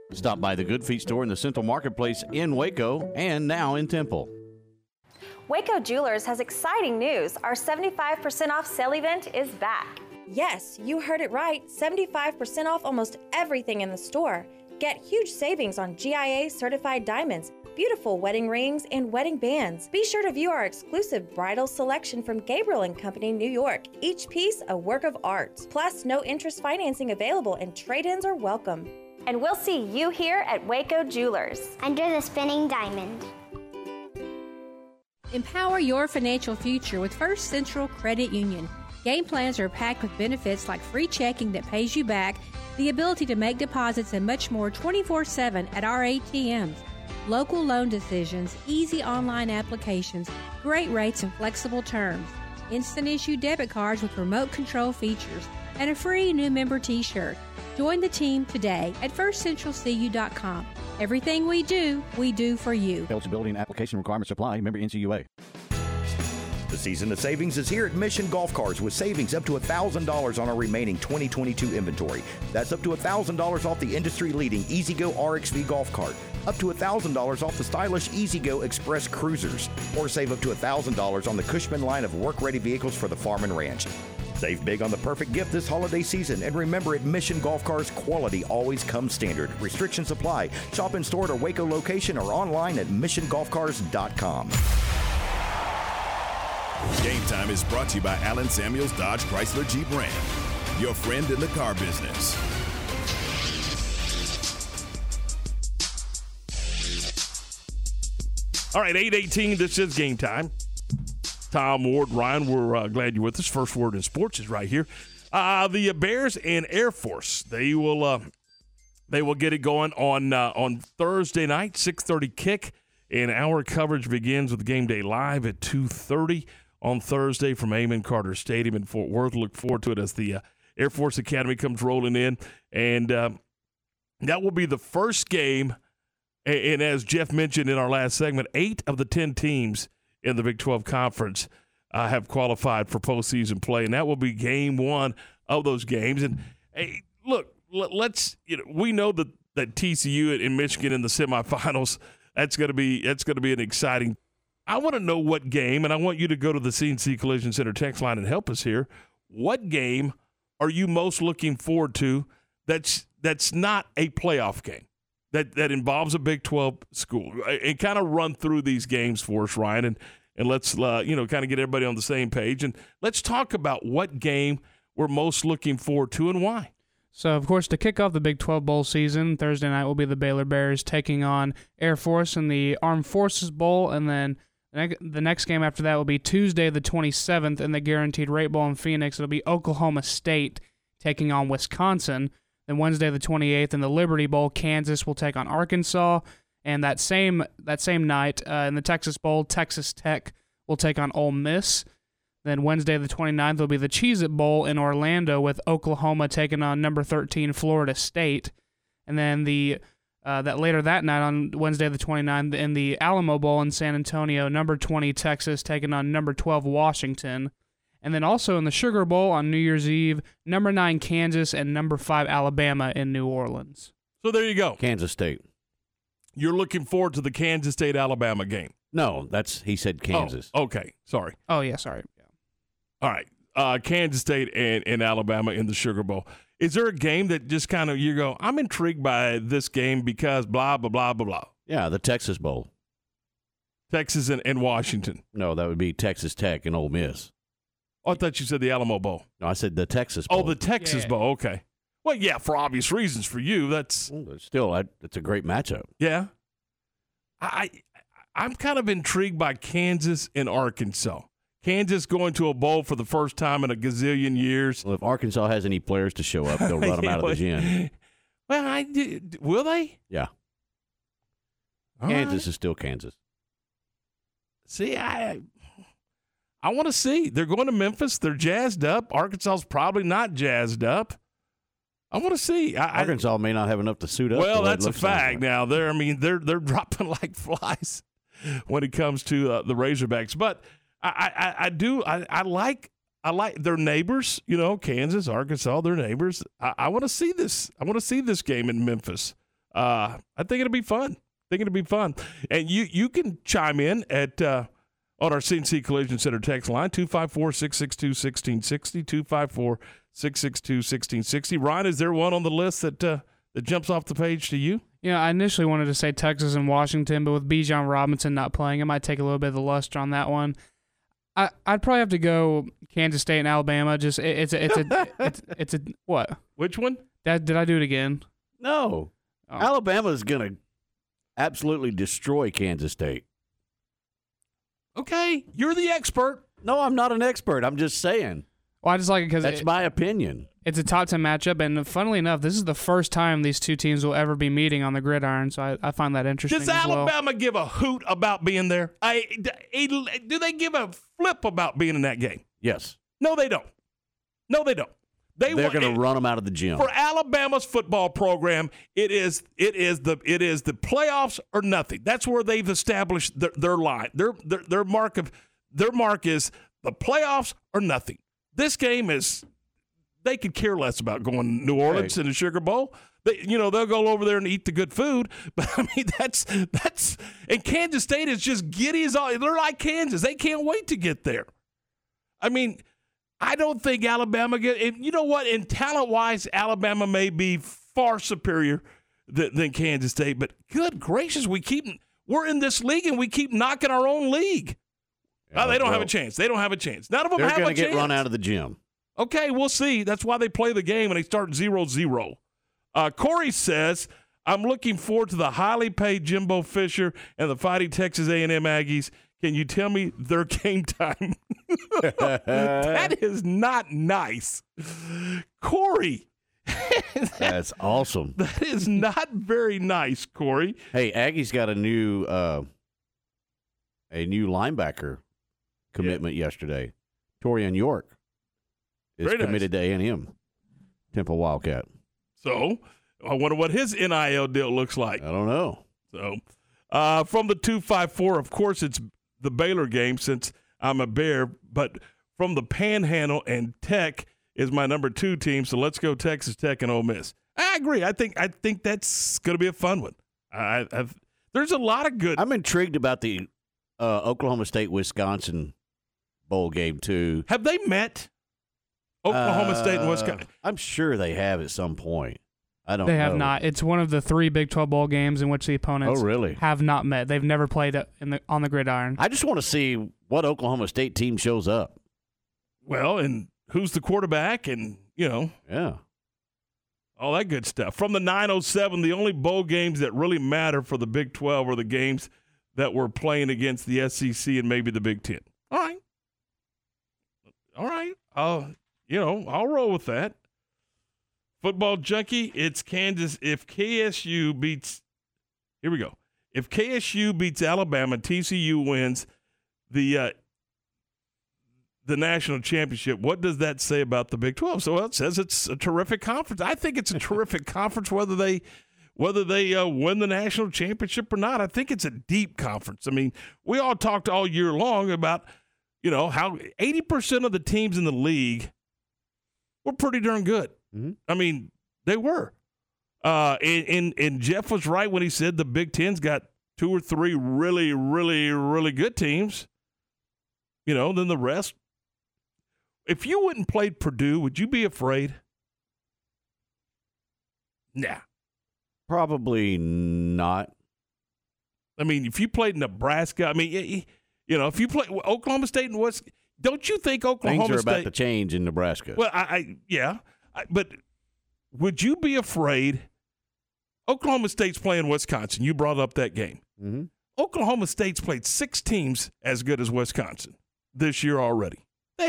Stop by the Good Feet store in the Central Marketplace in Waco and now in Temple. Waco Jewelers has exciting news. Our 75% off sale event is back. Yes, you heard it right. 75% off almost everything in the store. Get huge savings on GIA certified diamonds, beautiful wedding rings, and wedding bands. Be sure to view our exclusive bridal selection from Gabriel & Company, New York. Each piece a work of art. Plus, no interest financing available and trade-ins are welcome. And we'll see you here at Waco Jewelers. Under the spinning diamond. Empower your financial future with First Central Credit Union. Game plans are packed with benefits like free checking that pays you back, the ability to make deposits, and much more 24/7 at our ATMs. Local loan decisions, easy online applications, great rates and flexible terms, instant issue debit cards with remote control features, and a free new member t-shirt. Join the team today at firstcentralcu.com. Everything we do for you. Eligibility and application requirements apply. Member NCUA. The season of savings is here at Mission Golf Carts with savings up to $1,000 on our remaining 2022 inventory. That's up to $1,000 off the industry-leading EasyGo RXV golf cart, up to $1,000 off the stylish EasyGo Express Cruisers, or save up to $1,000 on the Cushman line of work-ready vehicles for the farm and ranch. Save big on the perfect gift this holiday season. And remember, at Mission Golf Cars, quality always comes standard. Restrictions apply. Shop in store at a Waco location or online at missiongolfcars.com. Game Time is brought to you by Allen Samuels Dodge Chrysler Jeep Ram, your friend in the car business. All right, 8:18, this is Game Time. Tom, Ward, Ryan, we're glad you're with us. First Word in Sports is right here. The Bears and Air Force, they will get it going on Thursday night, 6:30 kick. And our coverage begins with Game Day Live at 2:30 on Thursday from Amon Carter Stadium in Fort Worth. Look forward to it as the Air Force Academy comes rolling in. And that will be the first game. And as Jeff mentioned in our last segment, 8 of the 10 teams in the Big 12 Conference have qualified for postseason play, and that will be game one of those games. And hey, look, we know that TCU and Michigan in the semifinals. That's going to be an exciting. I want to know what game, and I want you to go to the CNC Collision Center text line and help us here. What game are you most looking forward to? That's not a playoff game. That involves a Big 12 school. And kind of run through these games for us, Ryan, and let's kind of get everybody on the same page. And let's talk about what game we're most looking forward to and why. So, of course, to kick off the Big 12 Bowl season, Thursday night will be the Baylor Bears taking on Air Force in the Armed Forces Bowl. And then the next game after that will be Tuesday the 27th in the Guaranteed Rate Bowl in Phoenix. It'll be Oklahoma State taking on Wisconsin. Then Wednesday the 28th in the Liberty Bowl, Kansas will take on Arkansas. And that same night in the Texas Bowl, Texas Tech will take on Ole Miss. Then Wednesday the 29th will be the Cheez-It Bowl in Orlando with Oklahoma taking on number 13 Florida State. And then later that night on Wednesday the 29th in the Alamo Bowl in San Antonio, number 20 Texas taking on number 12 Washington. And then also in the Sugar Bowl on New Year's Eve, number 9 Kansas and number 5 Alabama in New Orleans. So there you go. Kansas State. You're looking forward to the Kansas State-Alabama game. No, he said Kansas. Oh, okay. Sorry. Oh, yeah, sorry. All right, Kansas State and Alabama in the Sugar Bowl. Is there a game that just kind of you go, I'm intrigued by this game because blah, blah, blah, blah, blah? Yeah, the Texas Bowl. Texas and Washington. No, that would be Texas Tech and Ole Miss. Oh, I thought you said the Alamo Bowl. No, I said the Texas Bowl. Oh, the Texas Bowl, okay. Well, yeah, for obvious reasons for you. It's a great matchup. Yeah. I'm kind of intrigued by Kansas and Arkansas. Kansas going to a bowl for the first time in a gazillion years. Well, if Arkansas has any players to show up, they'll run them out of the gym. Well, will they? Yeah. All Kansas is still Kansas. See, I want to see. They're going to Memphis. They're jazzed up. Arkansas's probably not jazzed up. I want to see. Arkansas may not have enough to suit up. Well, that's a fact. Now, they're dropping like flies when it comes to the Razorbacks, but. I like their neighbors, Kansas, Arkansas, their neighbors. I want to see this. I want to see this game in Memphis. I think it'll be fun. And you can chime in at on our CNC Collision Center text line, 254-662-1660, 254-662-1660. Ryan, is there one on the list that jumps off the page to you? Yeah, I initially wanted to say Texas and Washington, but with Bijan Robinson not playing, it might take a little bit of the luster on that one. I'd probably have to go Kansas State and Alabama. Just it's a what? Which one? Did I do it again? No. Oh. Alabama is gonna absolutely destroy Kansas State. Okay, you're the expert. No, I'm not an expert. I'm just saying. Well, I just like it because that's my opinion. It's a top 10 matchup, and funnily enough, this is the first time these two teams will ever be meeting on the gridiron. So I find that interesting. Does Alabama give a hoot about being there? Do they give a flip about being in that game? Yes. No, they don't. They're going to run them out of the gym. For Alabama's football program, it is the playoffs or nothing. That's where they've established their line. Their mark of is the playoffs or nothing. This game is – they could care less about going to New Orleans in the Sugar Bowl. They'll go over there and eat the good food. But, I mean, that's – and Kansas State is just giddy as all – they're like Kansas. They can't wait to get there. I mean, I don't think Alabama – and you know what? In talent-wise, Alabama may be far superior than Kansas State. But, good gracious, we're in this league and we keep knocking our own league. Oh, they don't have a chance. None of them have a chance. They're going to get run out of the gym. Okay, we'll see. That's why they play the game and they start 0-0. Corey says, I'm looking forward to the highly paid Jimbo Fisher and the Fighting Texas A&M Aggies. Can you tell me their game time? That is not nice. Corey. That's awesome. That is not very nice, Corey. Hey, Aggie's got a new linebacker commitment yesterday. Torian York is committed to A&M, Temple Wildcat. So, I wonder what his NIL deal looks like. I don't know. So, from the 254, of course, it's the Baylor game since I'm a Bear. But from the Panhandle, and Tech is my number two team. So let's go Texas Tech and Ole Miss. I agree. I think that's going to be a fun one. There's a lot of good. I'm intrigued about the Oklahoma State-Wisconsin bowl game, too. Have they met? Oklahoma State and Wisconsin. I'm sure they have at some point. They have not. It's one of the three Big 12 bowl games in which the opponents have not met. They've never played on the gridiron. I just want to see what Oklahoma State team shows up. Well, and who's the quarterback and, all that good stuff. From the 907, the only bowl games that really matter for the Big 12 are the games that we're playing against the SEC and maybe the Big 10. All right. I'll roll with that. Football junkie, it's Kansas. If KSU beats Alabama, TCU wins the national championship. What does that say about the Big 12? So it says it's a terrific conference. I think it's a terrific conference whether they win the national championship or not. I think it's a deep conference. I mean, we all talked all year long about how 80% of the teams in the league were pretty darn good. Mm-hmm. I mean, they were. And Jeff was right when he said the Big Ten's got two or three really, really, really good teams. Then the rest. If you wouldn't play Purdue, would you be afraid? Nah. Probably not. I mean, if you played Nebraska, if you play Oklahoma State and West, don't you think Oklahoma State? Things are about to change in Nebraska. Well, but would you be afraid? Oklahoma State's playing Wisconsin. You brought up that game. Mm-hmm. Oklahoma State's played six teams as good as Wisconsin this year already. They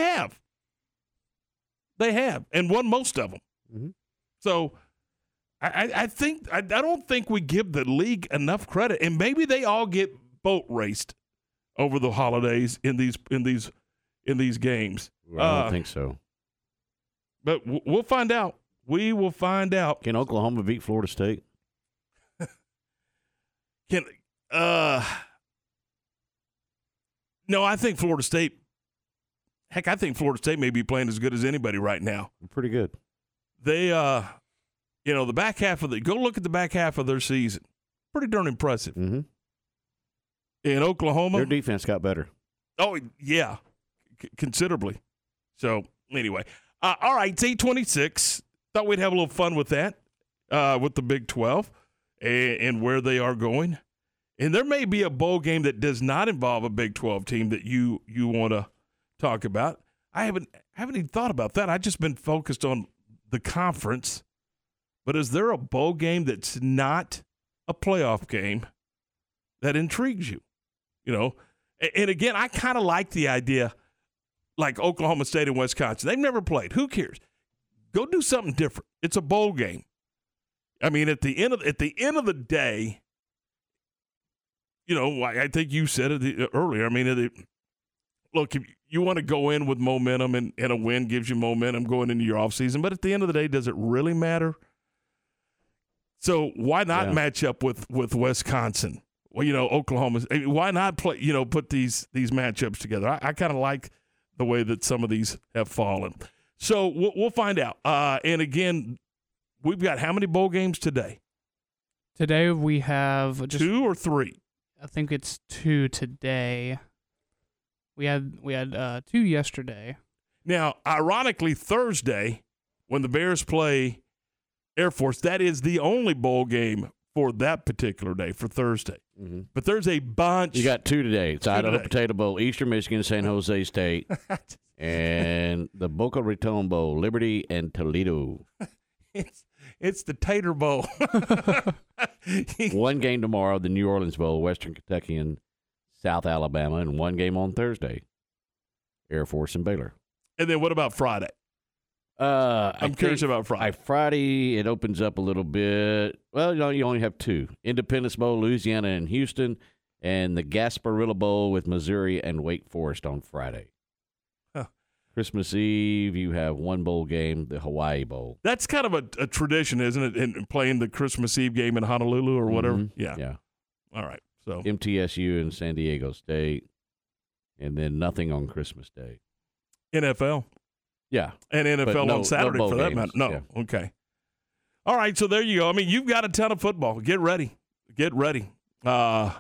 have, and won most of them. Mm-hmm. So I think I don't think we give the league enough credit, and maybe they all get boat raced over the holidays in these games. I don't think so. But we'll find out. We will find out. Can Oklahoma beat Florida State? No, I think Florida State. Heck, I think Florida State may be playing as good as anybody right now. Pretty good. They, the back half of go look at the back half of their season. Pretty darn impressive. Mm-hmm. In Oklahoma. Their defense got better. Oh, yeah, considerably. So, anyway. All right, it's 8:26. Thought we'd have a little fun with that, with the Big 12 and where they are going. And there may be a bowl game that does not involve a Big 12 team that you want to talk about. I haven't even thought about that. I've just been focused on the conference. But is there a bowl game that's not a playoff game that intrigues you? And again, I kind of like the idea, like Oklahoma State and Wisconsin. They've never played. Who cares? Go do something different. It's a bowl game. I mean, at the end of the day, I think you said it earlier. I mean, look, if you want to go in with momentum, and a win gives you momentum going into your offseason, but at the end of the day, does it really matter? So why not match up with Wisconsin? Well, Oklahoma. Why not play? Put these matchups together. I kind of like the way that some of these have fallen. So we'll find out. And again, we've got how many bowl games today? Today we have two or three. I think it's two today. We had two yesterday. Now, ironically, Thursday, when the Bears play Air Force, that is the only bowl game for that particular day, for Thursday. Mm-hmm. But there's a bunch. You got two today. It's Idaho Potato Bowl, Eastern Michigan, San Jose State, and the Boca Raton Bowl, Liberty and Toledo. It's the Tater Bowl. One game tomorrow, the New Orleans Bowl, Western Kentucky and South Alabama, and one game on Thursday, Air Force and Baylor. And then what about Friday? I'm curious about Friday. Friday, it opens up a little bit. Well, you only have two. Independence Bowl, Louisiana and Houston, and the Gasparilla Bowl with Missouri and Wake Forest on Friday. Huh. Christmas Eve, you have one bowl game, the Hawaii Bowl. That's kind of a tradition, isn't it, in playing the Christmas Eve game in Honolulu or whatever? Mm-hmm. Yeah. All right. So MTSU and San Diego State. and then nothing on Christmas Day. NFL? Yeah. And NFL on Saturday for that matter. No. Yeah. Okay. All right, so there you go. I mean, you've got a ton of football. Get ready. Get ready. And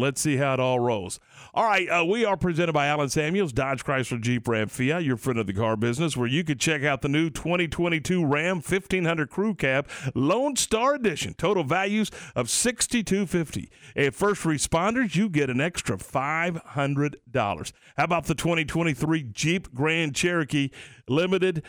let's see how it all rolls. All right, we are presented by Allen Samuels, Dodge Chrysler Jeep Ram Fiat, your friend of the car business, where you could check out the new 2022 Ram 1500 Crew Cab Lone Star Edition. Total values of $6,250. And first responders, you get an extra $500. How about the 2023 Jeep Grand Cherokee Limited?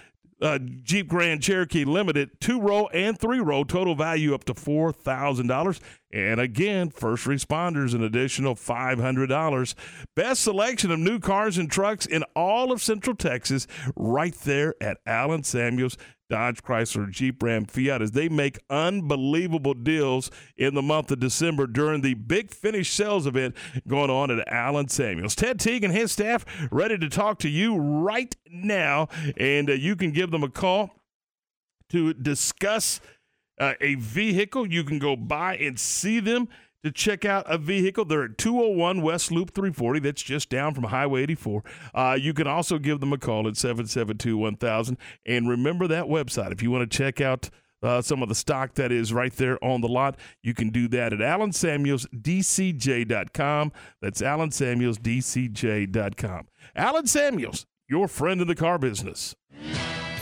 Jeep Grand Cherokee Limited, 2-row and 3-row, total value up to $4,000. And again, first responders, an additional $500. Best selection of new cars and trucks in all of Central Texas, right there at Allen Samuels Dodge Chrysler Jeep Ram Fiat, as they make unbelievable deals in the month of December during the Big Finish sales event going on at Allen Samuels. Ted Teague and his staff ready to talk to you right now, and you can give them a call to discuss a vehicle. You can go by and see them to check out a vehicle. They're at 201 West Loop 340. That's just down from Highway 84. You can also give them a call at 772-1000. And remember that website. If you want to check out some of the stock that is right there on the lot, you can do that at AllenSamuelsDCJ.com. That's AllenSamuelsDCJ.com. Allen Samuels, your friend in the car business.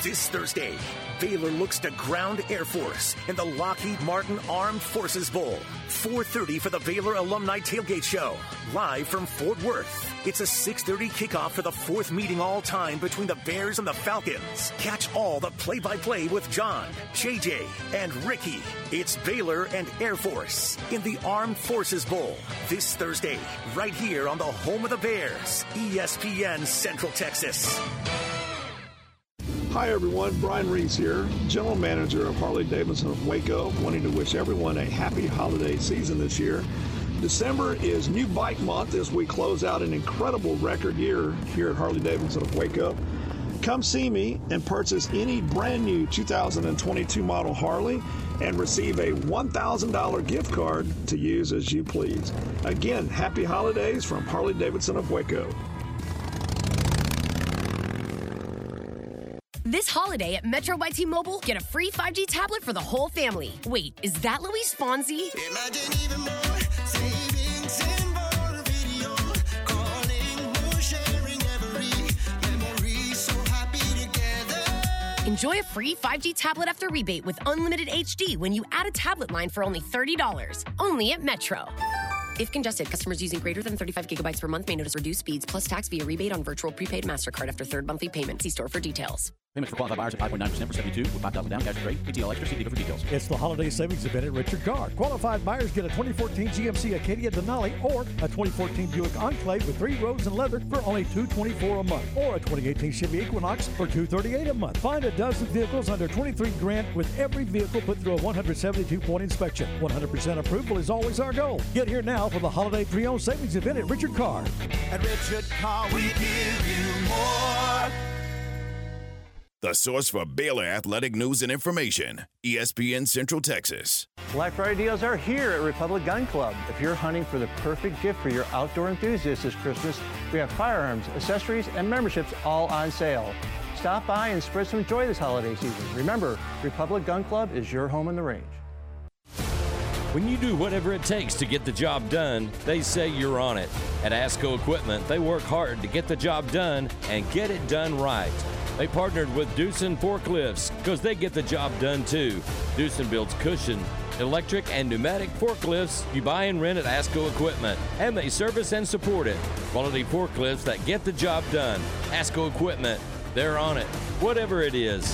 This Thursday, Baylor looks to ground Air Force in the Lockheed Martin Armed Forces Bowl. 4:30 for the Baylor Alumni Tailgate Show, live from Fort Worth. It's a 6:30 kickoff for the fourth meeting all time between the Bears and the Falcons. Catch all the play-by-play with John, JJ, and Ricky. It's Baylor and Air Force in the Armed Forces Bowl this Thursday, right here on the home of the Bears, ESPN Central Texas. Hi everyone, Brian Reese here, General Manager of Harley-Davidson of Waco, wanting to wish everyone a happy holiday season this year. December is New Bike Month as we close out an incredible record year here at Harley-Davidson of Waco. Come see me and purchase any brand new 2022 model Harley and receive a $1,000 gift card to use as you please. Again, happy holidays from Harley-Davidson of Waco. This holiday at Metro by T-Mobile, get a free 5G tablet for the whole family. Wait, is that Luis Fonsi? Imagine even more savings and more video calling, more sharing every memory, so happy together. Enjoy a free 5G tablet after rebate with unlimited HD when you add a tablet line for only $30. Only at Metro. If congested, customers using greater than 35 gigabytes per month may notice reduced speeds plus tax via rebate on virtual prepaid MasterCard after third monthly payment. See store for details. Payments for qualified buyers at 5.9% for 72 with $5 down cash rate. ATL extra. See dealer for details. It's the holiday savings event at Richard Gard. Qualified buyers get a 2014 GMC Acadia Denali or a 2014 Buick Enclave with 3 rows and leather for only $224 a month, or a 2018 Chevy Equinox for $238 a month. Find a dozen vehicles under $23,000 with every vehicle put through a 172-point inspection. 100% approval is always our goal. Get here now for the holiday pre-owned savings event at Richard Gard. At Richard Gard, we give you more. The source for Baylor athletic news and information, ESPN Central Texas. Black Friday deals are here at Republic Gun Club. If you're hunting for the perfect gift for your outdoor enthusiasts this Christmas, we have firearms, accessories, and memberships all on sale. Stop by and spread some joy this holiday season. Remember, Republic Gun Club is your home in the range. When you do whatever it takes to get the job done, they say you're on it. At ASCO Equipment, they work hard to get the job done and get it done right. They partnered with Doosan Forklifts because they get the job done too. Doosan builds cushion, electric, and pneumatic forklifts you buy and rent at ASCO Equipment, and they service and support it. Quality forklifts that get the job done. ASCO Equipment, they're on it, whatever it is.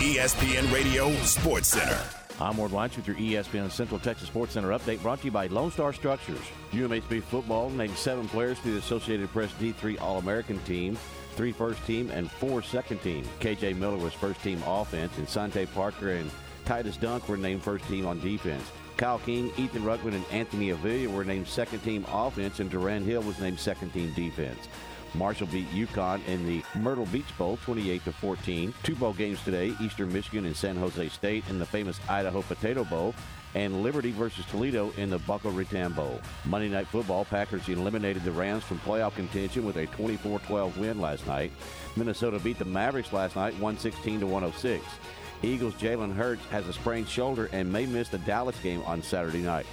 ESPN Radio Sports Center. I'm Ward White with your ESPN Central Texas Sports Center update, brought to you by Lone Star Structures. UMHB football named 7 players to the Associated Press D3 All-American team, 3 first team and 4 second team. KJ Miller was first team offense, and Sante Parker and Titus Dunk were named first team on defense. Kyle King, Ethan Ruckman, and Anthony Avila were named second team offense, and Duran Hill was named second team defense. Marshall beat UConn in the Myrtle Beach Bowl 28-14. 2 bowl games today, Eastern Michigan and San Jose State in the famous Idaho Potato Bowl, and Liberty versus Toledo in the Boca Raton Bowl. Monday Night Football, Packers eliminated the Rams from playoff contention with a 24-12 win last night. Minnesota beat the Mavericks last night 116-106. Eagles' Jalen Hurts has a sprained shoulder and may miss the Dallas game on Saturday night.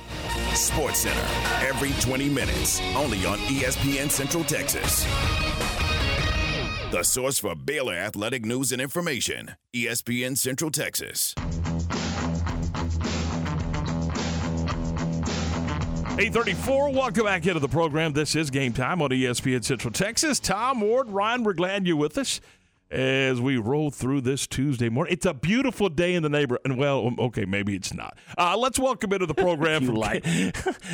Sports Center, every 20 minutes, only on ESPN Central Texas. The source for Baylor athletic news and information, ESPN Central Texas. 8:34, welcome back into the program. This is Game Time on ESPN Central Texas. Tom, Ward, Ryan, we're glad you're with us as we roll through this Tuesday morning. It's a beautiful day in the neighborhood. And, well, okay, maybe it's not. Let's welcome into the program.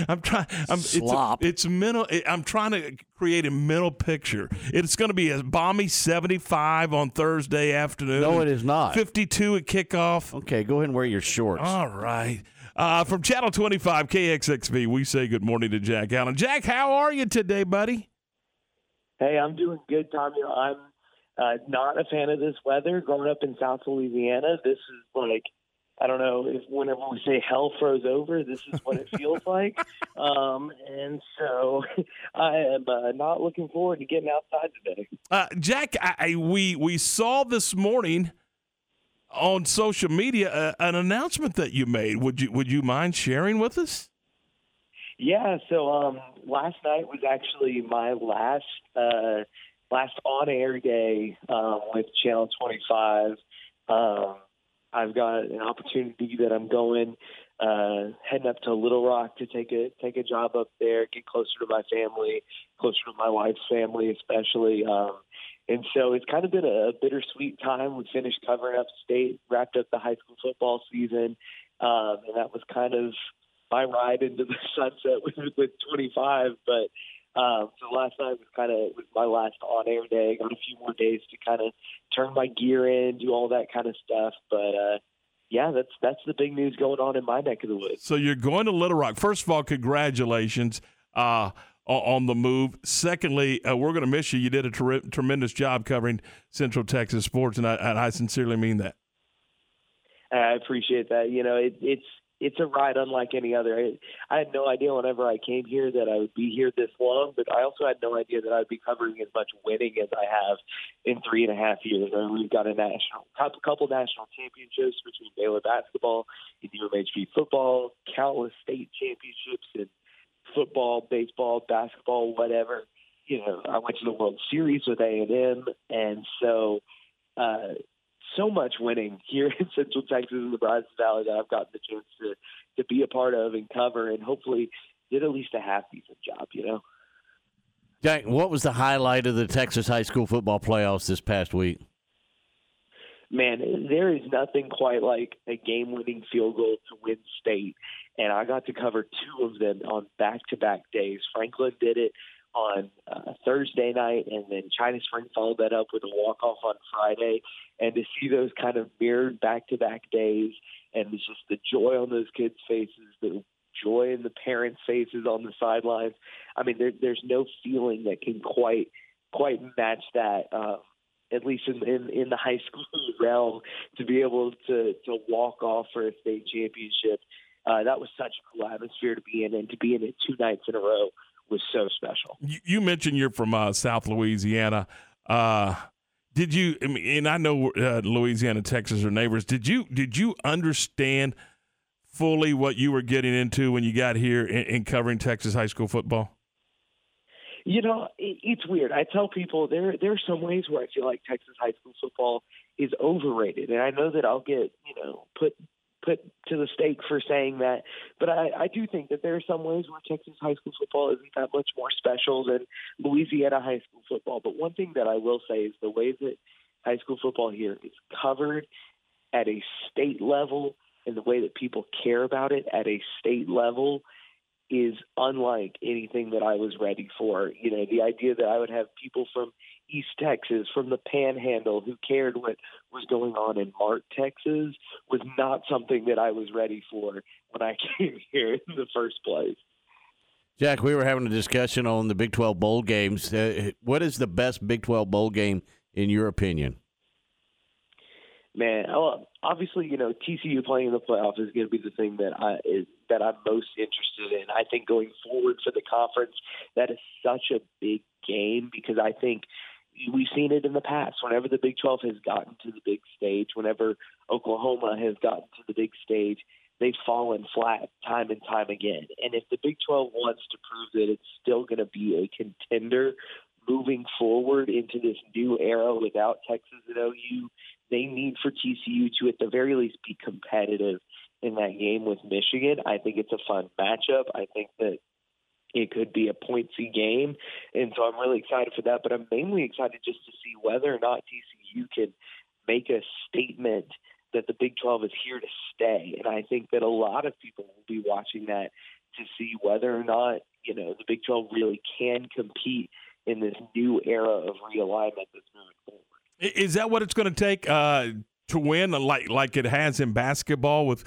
I'm trying to create a mental picture. It's going to be a balmy 75 on Thursday afternoon. No, it is not. 52 at kickoff. Okay, go ahead and wear your shorts. All right. From Channel 25, KXXV, we say good morning to Jack Allen. Jack, how are you today, buddy? Hey, I'm doing good, Tommy. I'm not a fan of this weather. Growing up in South Louisiana, this is like, I don't know, if whenever we say hell froze over, this is what it feels like. And so I am not looking forward to getting outside today. Jack, we saw this morning on social media an announcement that you made. Would you mind sharing with us? Yeah, so last night was actually my last on-air day with Channel 25. I've got an opportunity that I'm going, heading up to Little Rock to take a job up there, get closer to my family, closer to my wife's family especially. And so it's kind of been a bittersweet time. We finished covering upstate, wrapped up the high school football season, and that was kind of my ride into the sunset with 25. But so last night was my last on-air day. Got a few more days to kind of turn my gear in, do all that kind of stuff. But, yeah, that's the big news going on in my neck of the woods. So you're going to Little Rock. First of all, congratulations on the move. Secondly, we're going to miss you. You did a tremendous job covering Central Texas sports, and I sincerely mean that. I appreciate that. You know, it's a ride unlike any other. I had no idea whenever I came here that I would be here this long, but I also had no idea that I'd be covering as much winning as I have in 3.5 years. I mean, we've got a couple national championships between Baylor basketball and UMHB football, countless state championships in football, baseball, basketball, whatever. You know, I went to the World Series with A&M, and so much winning here in Central Texas and the Brazos Valley that I've gotten the chance to be a part of and cover, and hopefully did at least a half-decent job, you know. Jack, what was the highlight of the Texas high school football playoffs this past week? Man, there is nothing quite like a game-winning field goal to win state, and I got to cover 2 of them on back-to-back days. Franklin did it on Thursday night, and then China Spring followed that up with a walk-off on Friday. And to see those kind of mirrored back-to-back days, and it's just the joy on those kids' faces, the joy in the parents' faces on the sidelines. I mean, there's no feeling that can quite match that, at least in the high school realm, to be able to walk off for a state championship. That was such a cool atmosphere to be in, and to be in it 2 nights in a row was so special. You mentioned you're from South Louisiana. Did you? I mean, and I know Louisiana and Texas are neighbors. Did you understand fully what you were getting into when you got here in covering Texas high school football? You know, it's weird. I tell people there are some ways where I feel like Texas high school football is overrated, and I know that I'll get put to the stake for saying that. But I do think that there are some ways where Texas high school football isn't that much more special than Louisiana high school football. But one thing that I will say is the way that high school football here is covered at a state level and the way that people care about it at a state level is unlike anything that I was ready for. You know, the idea that I would have people from East Texas, from the Panhandle, who cared what was going on in Mart, Texas, was not something that I was ready for when I came here in the first place. Jack, we were having a discussion on the Big 12 bowl games. What is the best Big 12 bowl game in your opinion? Man, obviously, you know, TCU playing in the playoffs is going to be the thing that I'm most interested in. I think going forward for the conference, that is such a big game because I think we've seen it in the past. Whenever the Big 12 has gotten to the big stage, whenever Oklahoma has gotten to the big stage, they've fallen flat time and time again. And if the Big 12 wants to prove that it's still going to be a contender moving forward into this new era without Texas and OU, they need for TCU to, at the very least, be competitive in that game with Michigan. I think it's a fun matchup. I think that it could be a pointsy game. And so I'm really excited for that. But I'm mainly excited just to see whether or not TCU can make a statement that the Big 12 is here to stay. And I think that a lot of people will be watching that to see whether or not, you know, the Big 12 really can compete in this new era of realignment that's moving forward. Is that what it's going to take to win, like it has in basketball with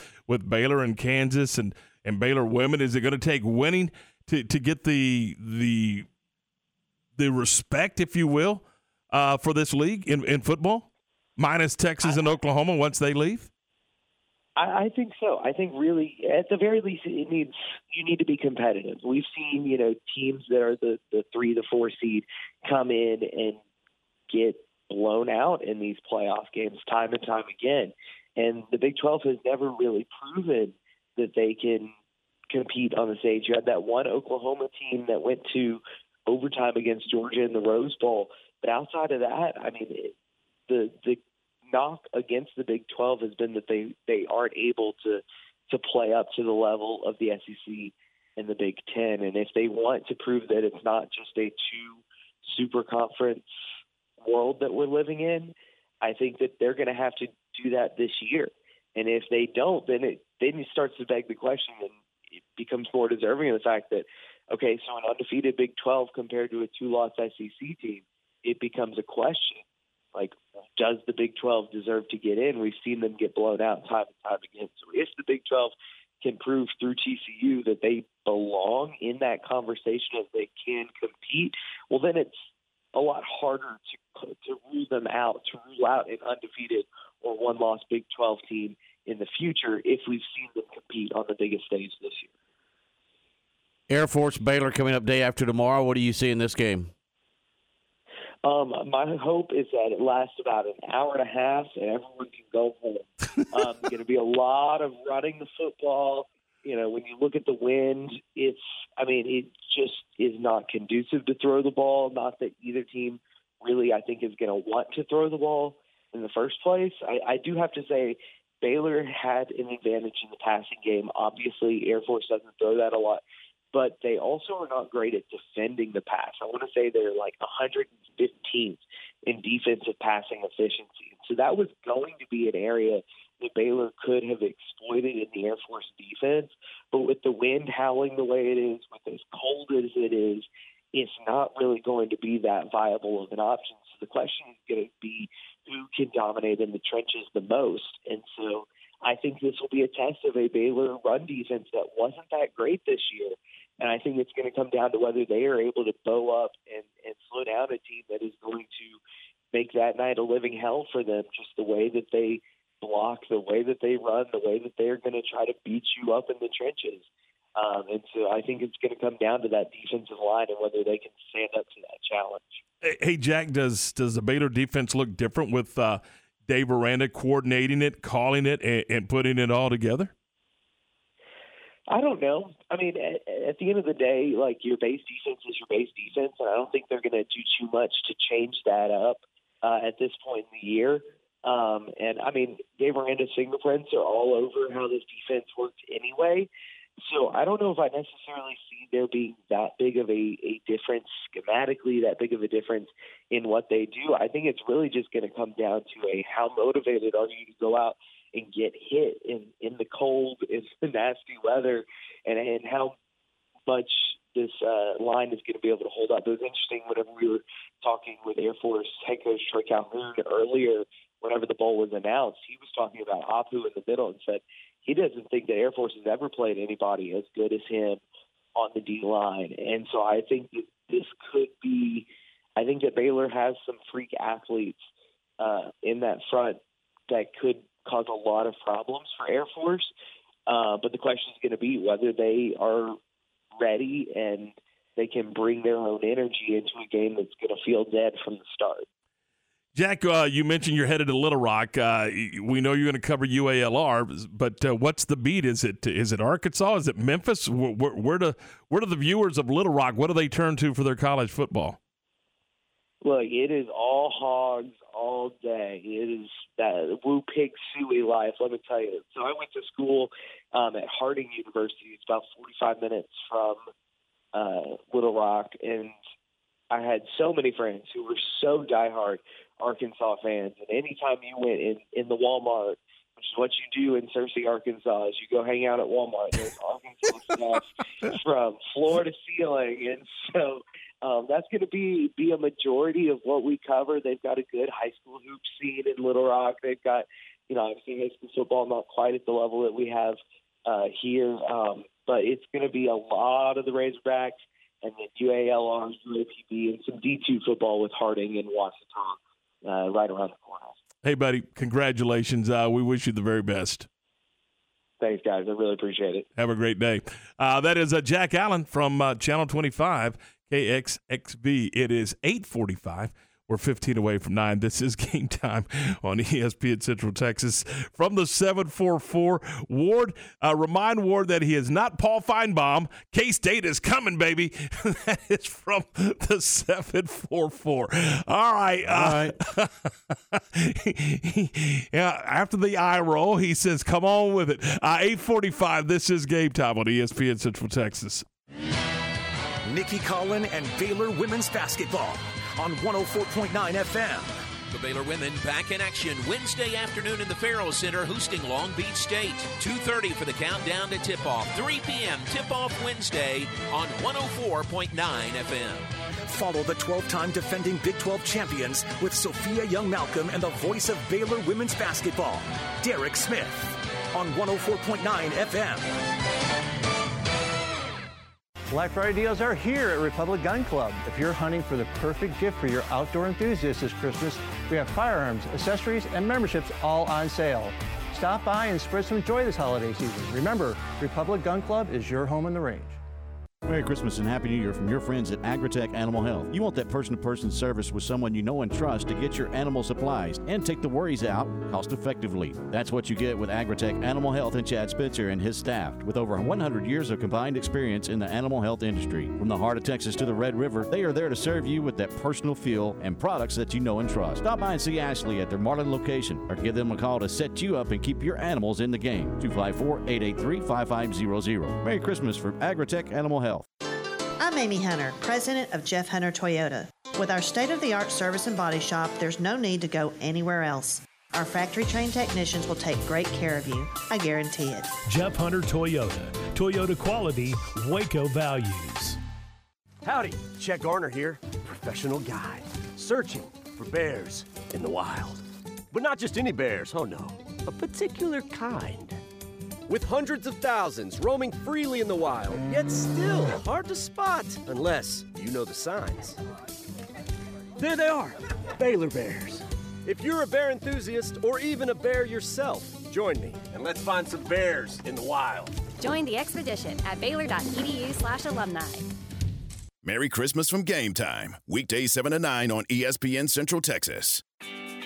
Baylor and Kansas and Baylor women? Is it going to take winning to get the respect, if you will, for this league in football, minus Texas and Oklahoma once they leave? I think so. I think really, at the very least, you need to be competitive. We've seen, you know, teams that are the 3-4 seed come in and get blown out in these playoff games time and time again. And the Big 12 has never really proven that they can compete on the stage. You had that one Oklahoma team that went to overtime against Georgia in the Rose Bowl. But outside of that, I mean, the knock against the Big 12 has been that they aren't able to play up to the level of the SEC and the Big 10. And if they want to prove that it's not just a two-super conference world that we're living in, I think that they're going to have to do that this year. And if they don't, then it starts to beg the question, and it becomes more deserving of the fact that, okay, so an undefeated Big 12 compared to a two-loss SEC team, it becomes a question. Like, does the Big 12 deserve to get in? We've seen them get blown out time and time again. So if the Big 12 can prove through TCU that they belong in that conversation, if they can compete, well, then it's a lot harder to rule them out, to rule out an undefeated or one-loss Big 12 team in the future if we've seen them compete on the biggest stage this year. Air Force Baylor coming up day after tomorrow. What do you see in this game? My hope is that it lasts about an hour and a half and everyone can go home. Going to be a lot of running the football. You know, when you look at the wind, it just is not conducive to throw the ball. Not that either team really, I think, is going to want to throw the ball in the first place. I do have to say Baylor had an advantage in the passing game. Obviously, Air Force doesn't throw that a lot, but they also are not great at defending the pass. I want to say they're like 115th in defensive passing efficiency. So that was going to be an area that Baylor could have exploited in the Air Force defense. But with the wind howling the way it is, with as cold as it is, it's not really going to be that viable of an option. So the question is going to be who can dominate in the trenches the most. And so I think this will be a test of a Baylor run defense that wasn't that great this year. And I think it's going to come down to whether they are able to bow up and slow down a team that is going to make that night a living hell for them, just the way that they block, the way that they run, the way that they're going to try to beat you up in the trenches. And so I think it's going to come down to that defensive line and whether they can stand up to that challenge. Hey, Jack, does the Baylor defense look different with Dave Aranda coordinating it, calling it, and putting it all together? I don't know. I mean, at the end of the day, like, your base defense is your base defense, and I don't think they're going to do too much to change that up at this point in the year. And, I mean, Dave Aranda's fingerprints are all over how this defense worked anyway. So I don't know if I necessarily see there being that big of a difference schematically, that big of a difference in what they do. I think it's really just going to come down to how motivated are you to go out and get hit in the cold, in the nasty weather, and how much this line is going to be able to hold up. It was interesting whenever we were talking with Air Force head coach Troy Calhoun earlier, whenever the bowl was announced, he was talking about Apu in the middle and said he doesn't think that Air Force has ever played anybody as good as him on the D-line. And so I think that this could be – I think that Baylor has some freak athletes in that front that could cause a lot of problems for Air Force. But the question is going to be whether they are ready and they can bring their own energy into a game that's going to feel dead from the start. Jack, you mentioned you're headed to Little Rock. We know you're going to cover UALR, but what's the beat? Is it Arkansas? Is it Memphis? Where do the viewers of Little Rock, what do they turn to for their college football? Look, it is all hogs all day. It is that woo pig suey life, let me tell you. So I went to school at Harding University. It's about 45 minutes from Little Rock, and I had so many friends who were so diehard Arkansas fans, and anytime you went in the Walmart, which is what you do in Searcy, Arkansas, is you go hang out at Walmart. There's Arkansas stuff from floor to ceiling, and so that's going to be a majority of what we cover. They've got a good high school hoop scene in Little Rock. They've got, you know, obviously high school football not quite at the level that we have here, but it's going to be a lot of the Razorbacks and then UALR, UAPB, and some D2 football with Harding and Wasatch. Right around the corner. Hey, buddy, congratulations. We wish you the very best. Thanks, guys. I really appreciate it. Have a great day. That is Jack Allen from Channel 25, KXXV. It is 8:45. We're 15 away from 9. This is Game Time on ESPN Central Texas from the 744. Ward, remind Ward that he is not Paul Feinbaum. K-State is coming, baby. That is from the 744. All right. Yeah, after the eye roll, he says, come on with it. 8:45, this is Game Time on ESPN Central Texas. Nikki Collin and Baylor women's basketball on 104.9 FM. The Baylor women back in action Wednesday afternoon in the Farrell Center hosting Long Beach State. 2:30 for the countdown to tip-off. 3 p.m. tip-off Wednesday on 104.9 FM. Follow the 12-time defending Big 12 champions with Sophia Young-Malcolm and the voice of Baylor women's basketball, Derek Smith, on 104.9 FM. Black Friday deals are here at Republic Gun Club. If you're hunting for the perfect gift for your outdoor enthusiast this Christmas, we have firearms, accessories, and memberships all on sale. Stop by and spread some joy this holiday season. Remember, Republic Gun Club is your home in the range. Merry Christmas and Happy New Year from your friends at Agritech Animal Health. You want that person-to-person service with someone you know and trust to get your animal supplies and take the worries out cost-effectively. That's what you get with Agritech Animal Health and Chad Spitzer and his staff. With over 100 years of combined experience in the animal health industry, from the heart of Texas to the Red River, they are there to serve you with that personal feel and products that you know and trust. Stop by and see Ashley at their Marlin location or give them a call to set you up and keep your animals in the game. 254-883-5500. Merry Christmas from Agritech Animal Health. I'm Amy Hunter, president of Jeff Hunter Toyota. With our state-of-the-art service and body shop, there's no need to go anywhere else. Our factory-trained technicians will take great care of you. I guarantee it. Jeff Hunter Toyota. Toyota quality, Waco values. Howdy, Chet Garner here, professional guide, searching for bears in the wild. But not just any bears, oh no, a particular kind. With hundreds of thousands roaming freely in the wild, yet still hard to spot unless you know the signs. There they are, Baylor bears. If you're a bear enthusiast or even a bear yourself, join me and let's find some bears in the wild. Join the expedition at baylor.edu/alumni. Merry Christmas from Game Time, weekdays 7 to 9 on ESPN Central Texas.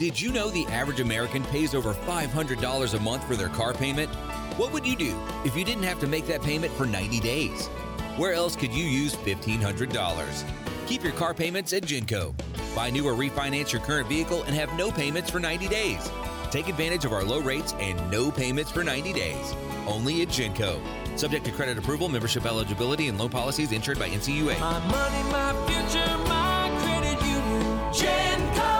Did you know the average American pays over $500 a month for their car payment? What would you do if you didn't have to make that payment for 90 days? Where else could you use $1,500? Keep your car payments at Genco. Buy new or refinance your current vehicle and have no payments for 90 days. Take advantage of our low rates and no payments for 90 days. Only at Genco. Subject to credit approval, membership eligibility, and loan policies insured by NCUA. My money, my future, my credit union. Genco.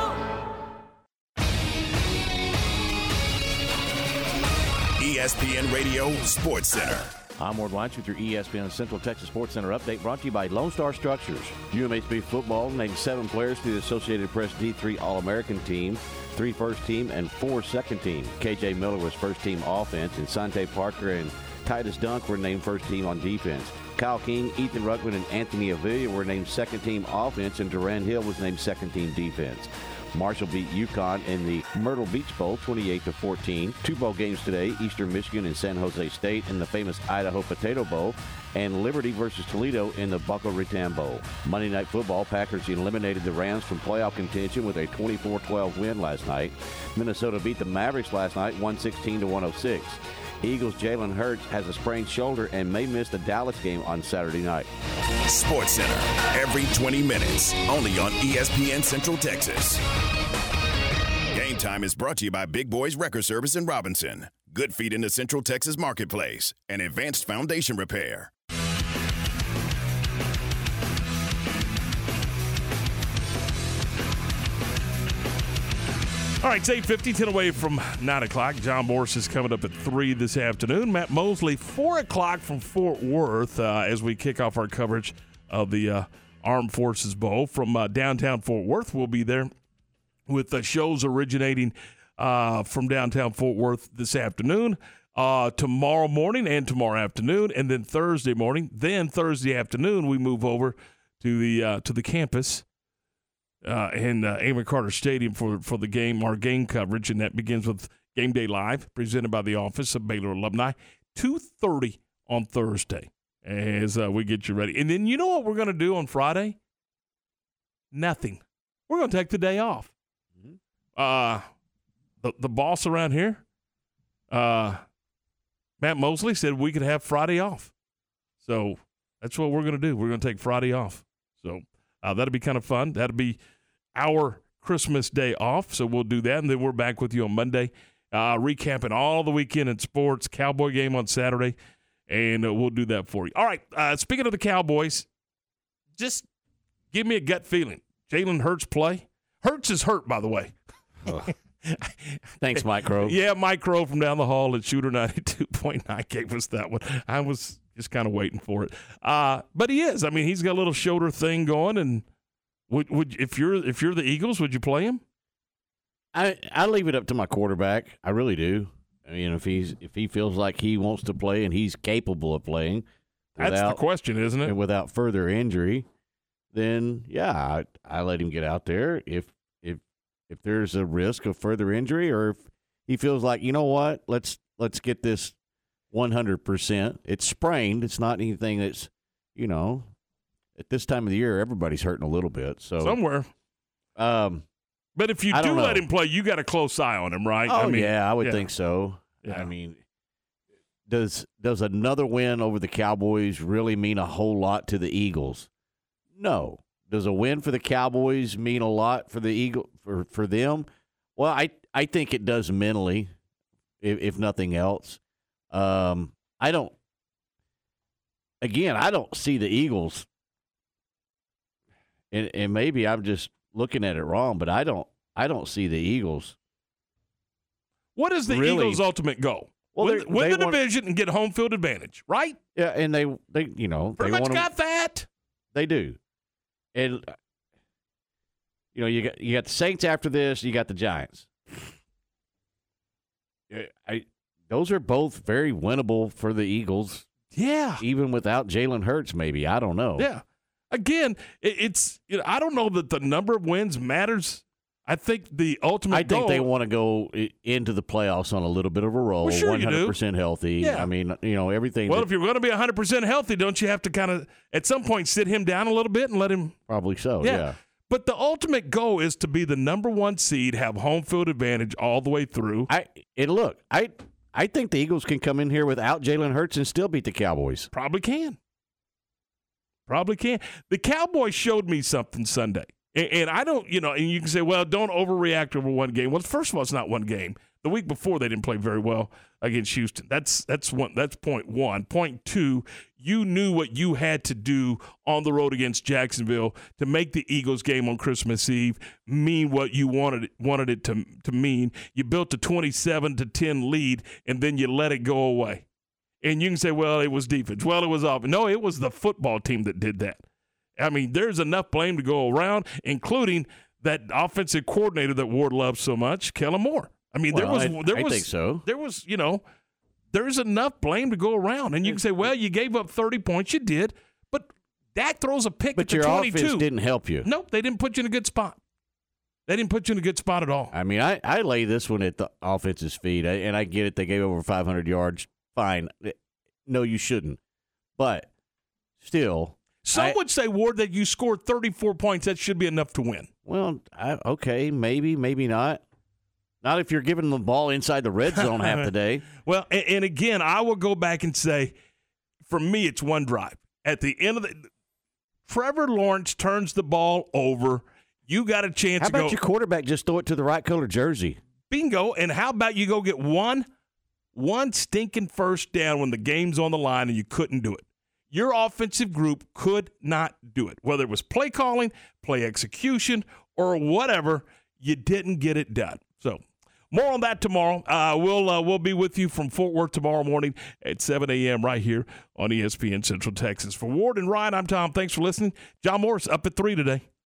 ESPN Radio Sports Center. I'm Ward Weitz with your ESPN Central Texas Sports Center update, brought to you by Lone Star Structures. UMHB football named 7 players to the Associated Press D3 All-American team, 3 first team and 4 second team. KJ Miller was first team offense, and Sante Parker and Titus Dunk were named first team on defense. Kyle King, Ethan Ruckman, and Anthony Avila were named second team offense, and Duran Hill was named second team defense. Marshall beat UConn in the Myrtle Beach Bowl 28-14. 2 bowl games today, Eastern Michigan and San Jose State in the famous Idaho Potato Bowl, and Liberty versus Toledo in the Boca Raton Bowl. Monday Night Football, Packers eliminated the Rams from playoff contention with a 24-12 win last night. Minnesota beat the Mavericks last night 116-106. Eagles' Jalen Hurts has a sprained shoulder and may miss the Dallas game on Saturday night. Sports Center, every 20 minutes, only on ESPN Central Texas. Game Time is brought to you by Big Boys Record Service in Robinson, Good Feet in the Central Texas Marketplace, and Advanced Foundation Repair. All right, it's 8:50, 10 away from 9 o'clock. John Morris is coming up at 3 this afternoon. Matt Mosley, 4 o'clock from Fort Worth as we kick off our coverage of the Armed Forces Bowl. From downtown Fort Worth, we'll be there with the shows originating from downtown Fort Worth this afternoon, tomorrow morning and tomorrow afternoon, and then Thursday morning. Then Thursday afternoon, we move over to the campus in Amon Carter Stadium for the game, our game coverage, and that begins with Game Day Live, presented by the Office of Baylor Alumni, 2:30 on Thursday as we get you ready. And then you know what we're going to do on Friday? Nothing. We're going to take the day off. The boss around here, Matt Mosley, said we could have Friday off. So that's what we're going to do. We're going to take Friday off. So that'll be kind of fun. That'll be our Christmas day off, so we'll do that, and then we're back with you on Monday, recapping all the weekend in sports, Cowboy game on Saturday, and we'll do that for you. All right, speaking of the Cowboys, just give me a gut feeling. Jalen Hurts play? Hurts is hurt, by the way. Oh. Thanks, Mike Rowe. Yeah, Mike Rowe from down the hall at Shooter 92.9 gave us that one. I was just kind of waiting for it. But he is. I mean, he's got a little shoulder thing going, and would if you're the Eagles, would you play him? I leave it up to my quarterback. I really do. I mean, if he feels like he wants to play and he's capable of playing. That's the question, isn't it? And without further injury, then, yeah, I let him get out there. If there's a risk of further injury, or if he feels like, you know what, let's get this 100%. It's sprained. It's not anything that's, you know, at this time of the year, everybody's hurting a little bit. So somewhere. But if you do let him play, you got a close eye on him, right? Oh, I mean, yeah, I would think so. Yeah. I mean, does another win over the Cowboys really mean a whole lot to the Eagles? No. Does a win for the Cowboys mean a lot for the Eagles, for them? Well, I think it does mentally, if nothing else. I don't see the Eagles, and maybe I'm just looking at it wrong, but I don't see the Eagles. What is the Eagles' ultimate goal? Well, win the division and get home field advantage, right? Yeah, and they you know, pretty much got that. They do, and you know, you got the Saints after this, you got the Giants. Those are both very winnable for the Eagles. Yeah. Even without Jalen Hurts, maybe. I don't know. Yeah. Again, it's you know, I don't know that the number of wins matters. I think the ultimate goal, they want to go into the playoffs on a little bit of a roll, well, sure 100% healthy. Yeah. I mean, you know, everything. Well, if you're going to be 100% healthy, don't you have to kind of at some point sit him down a little bit and let him. Probably so, yeah. But the ultimate goal is to be the number one seed, have home field advantage all the way through. I think the Eagles can come in here without Jalen Hurts and still beat the Cowboys. Probably can. The Cowboys showed me something Sunday. And I don't, and you can say, well, don't overreact over one game. Well, first of all, it's not one game. The week before, they didn't play very well against Houston. That's point one. Point two, you knew what you had to do on the road against Jacksonville to make the Eagles game on Christmas Eve mean what you wanted it to mean. You built a 27-10 lead, and then you let it go away. And you can say, well, it was defense. Well, it was offense. No, it was the football team that did that. I mean, there's enough blame to go around, including that offensive coordinator that Ward loves so much, Kellen Moore. I mean, there's enough blame to go around. And you can say, well, you gave up 30 points. You did. But Dak throws a pick at the 22. But your offense didn't help you. Nope, they didn't put you in a good spot. They didn't put you in a good spot at all. I mean, I lay this one at the offense's feet, and I get it. They gave over 500 yards. Fine. No, you shouldn't. But still – Some would say, Ward, that you scored 34 points. That should be enough to win. Well, okay, maybe not. Not if you're giving the ball inside the red zone half the day. Well, and again, I will go back and say, for me, it's one drive. At the end of Trevor Lawrence turns the ball over. You got a chance to go. How about your quarterback just throw it to the right color jersey? Bingo. And how about you go get one stinking first down when the game's on the line and you couldn't do it? Your offensive group could not do it. Whether it was play calling, play execution, or whatever, you didn't get it done. So more on that tomorrow. We'll be with you from Fort Worth tomorrow morning at 7 a.m. right here on ESPN Central Texas. For Ward and Ryan, I'm Tom. Thanks for listening. John Morris up at 3 today.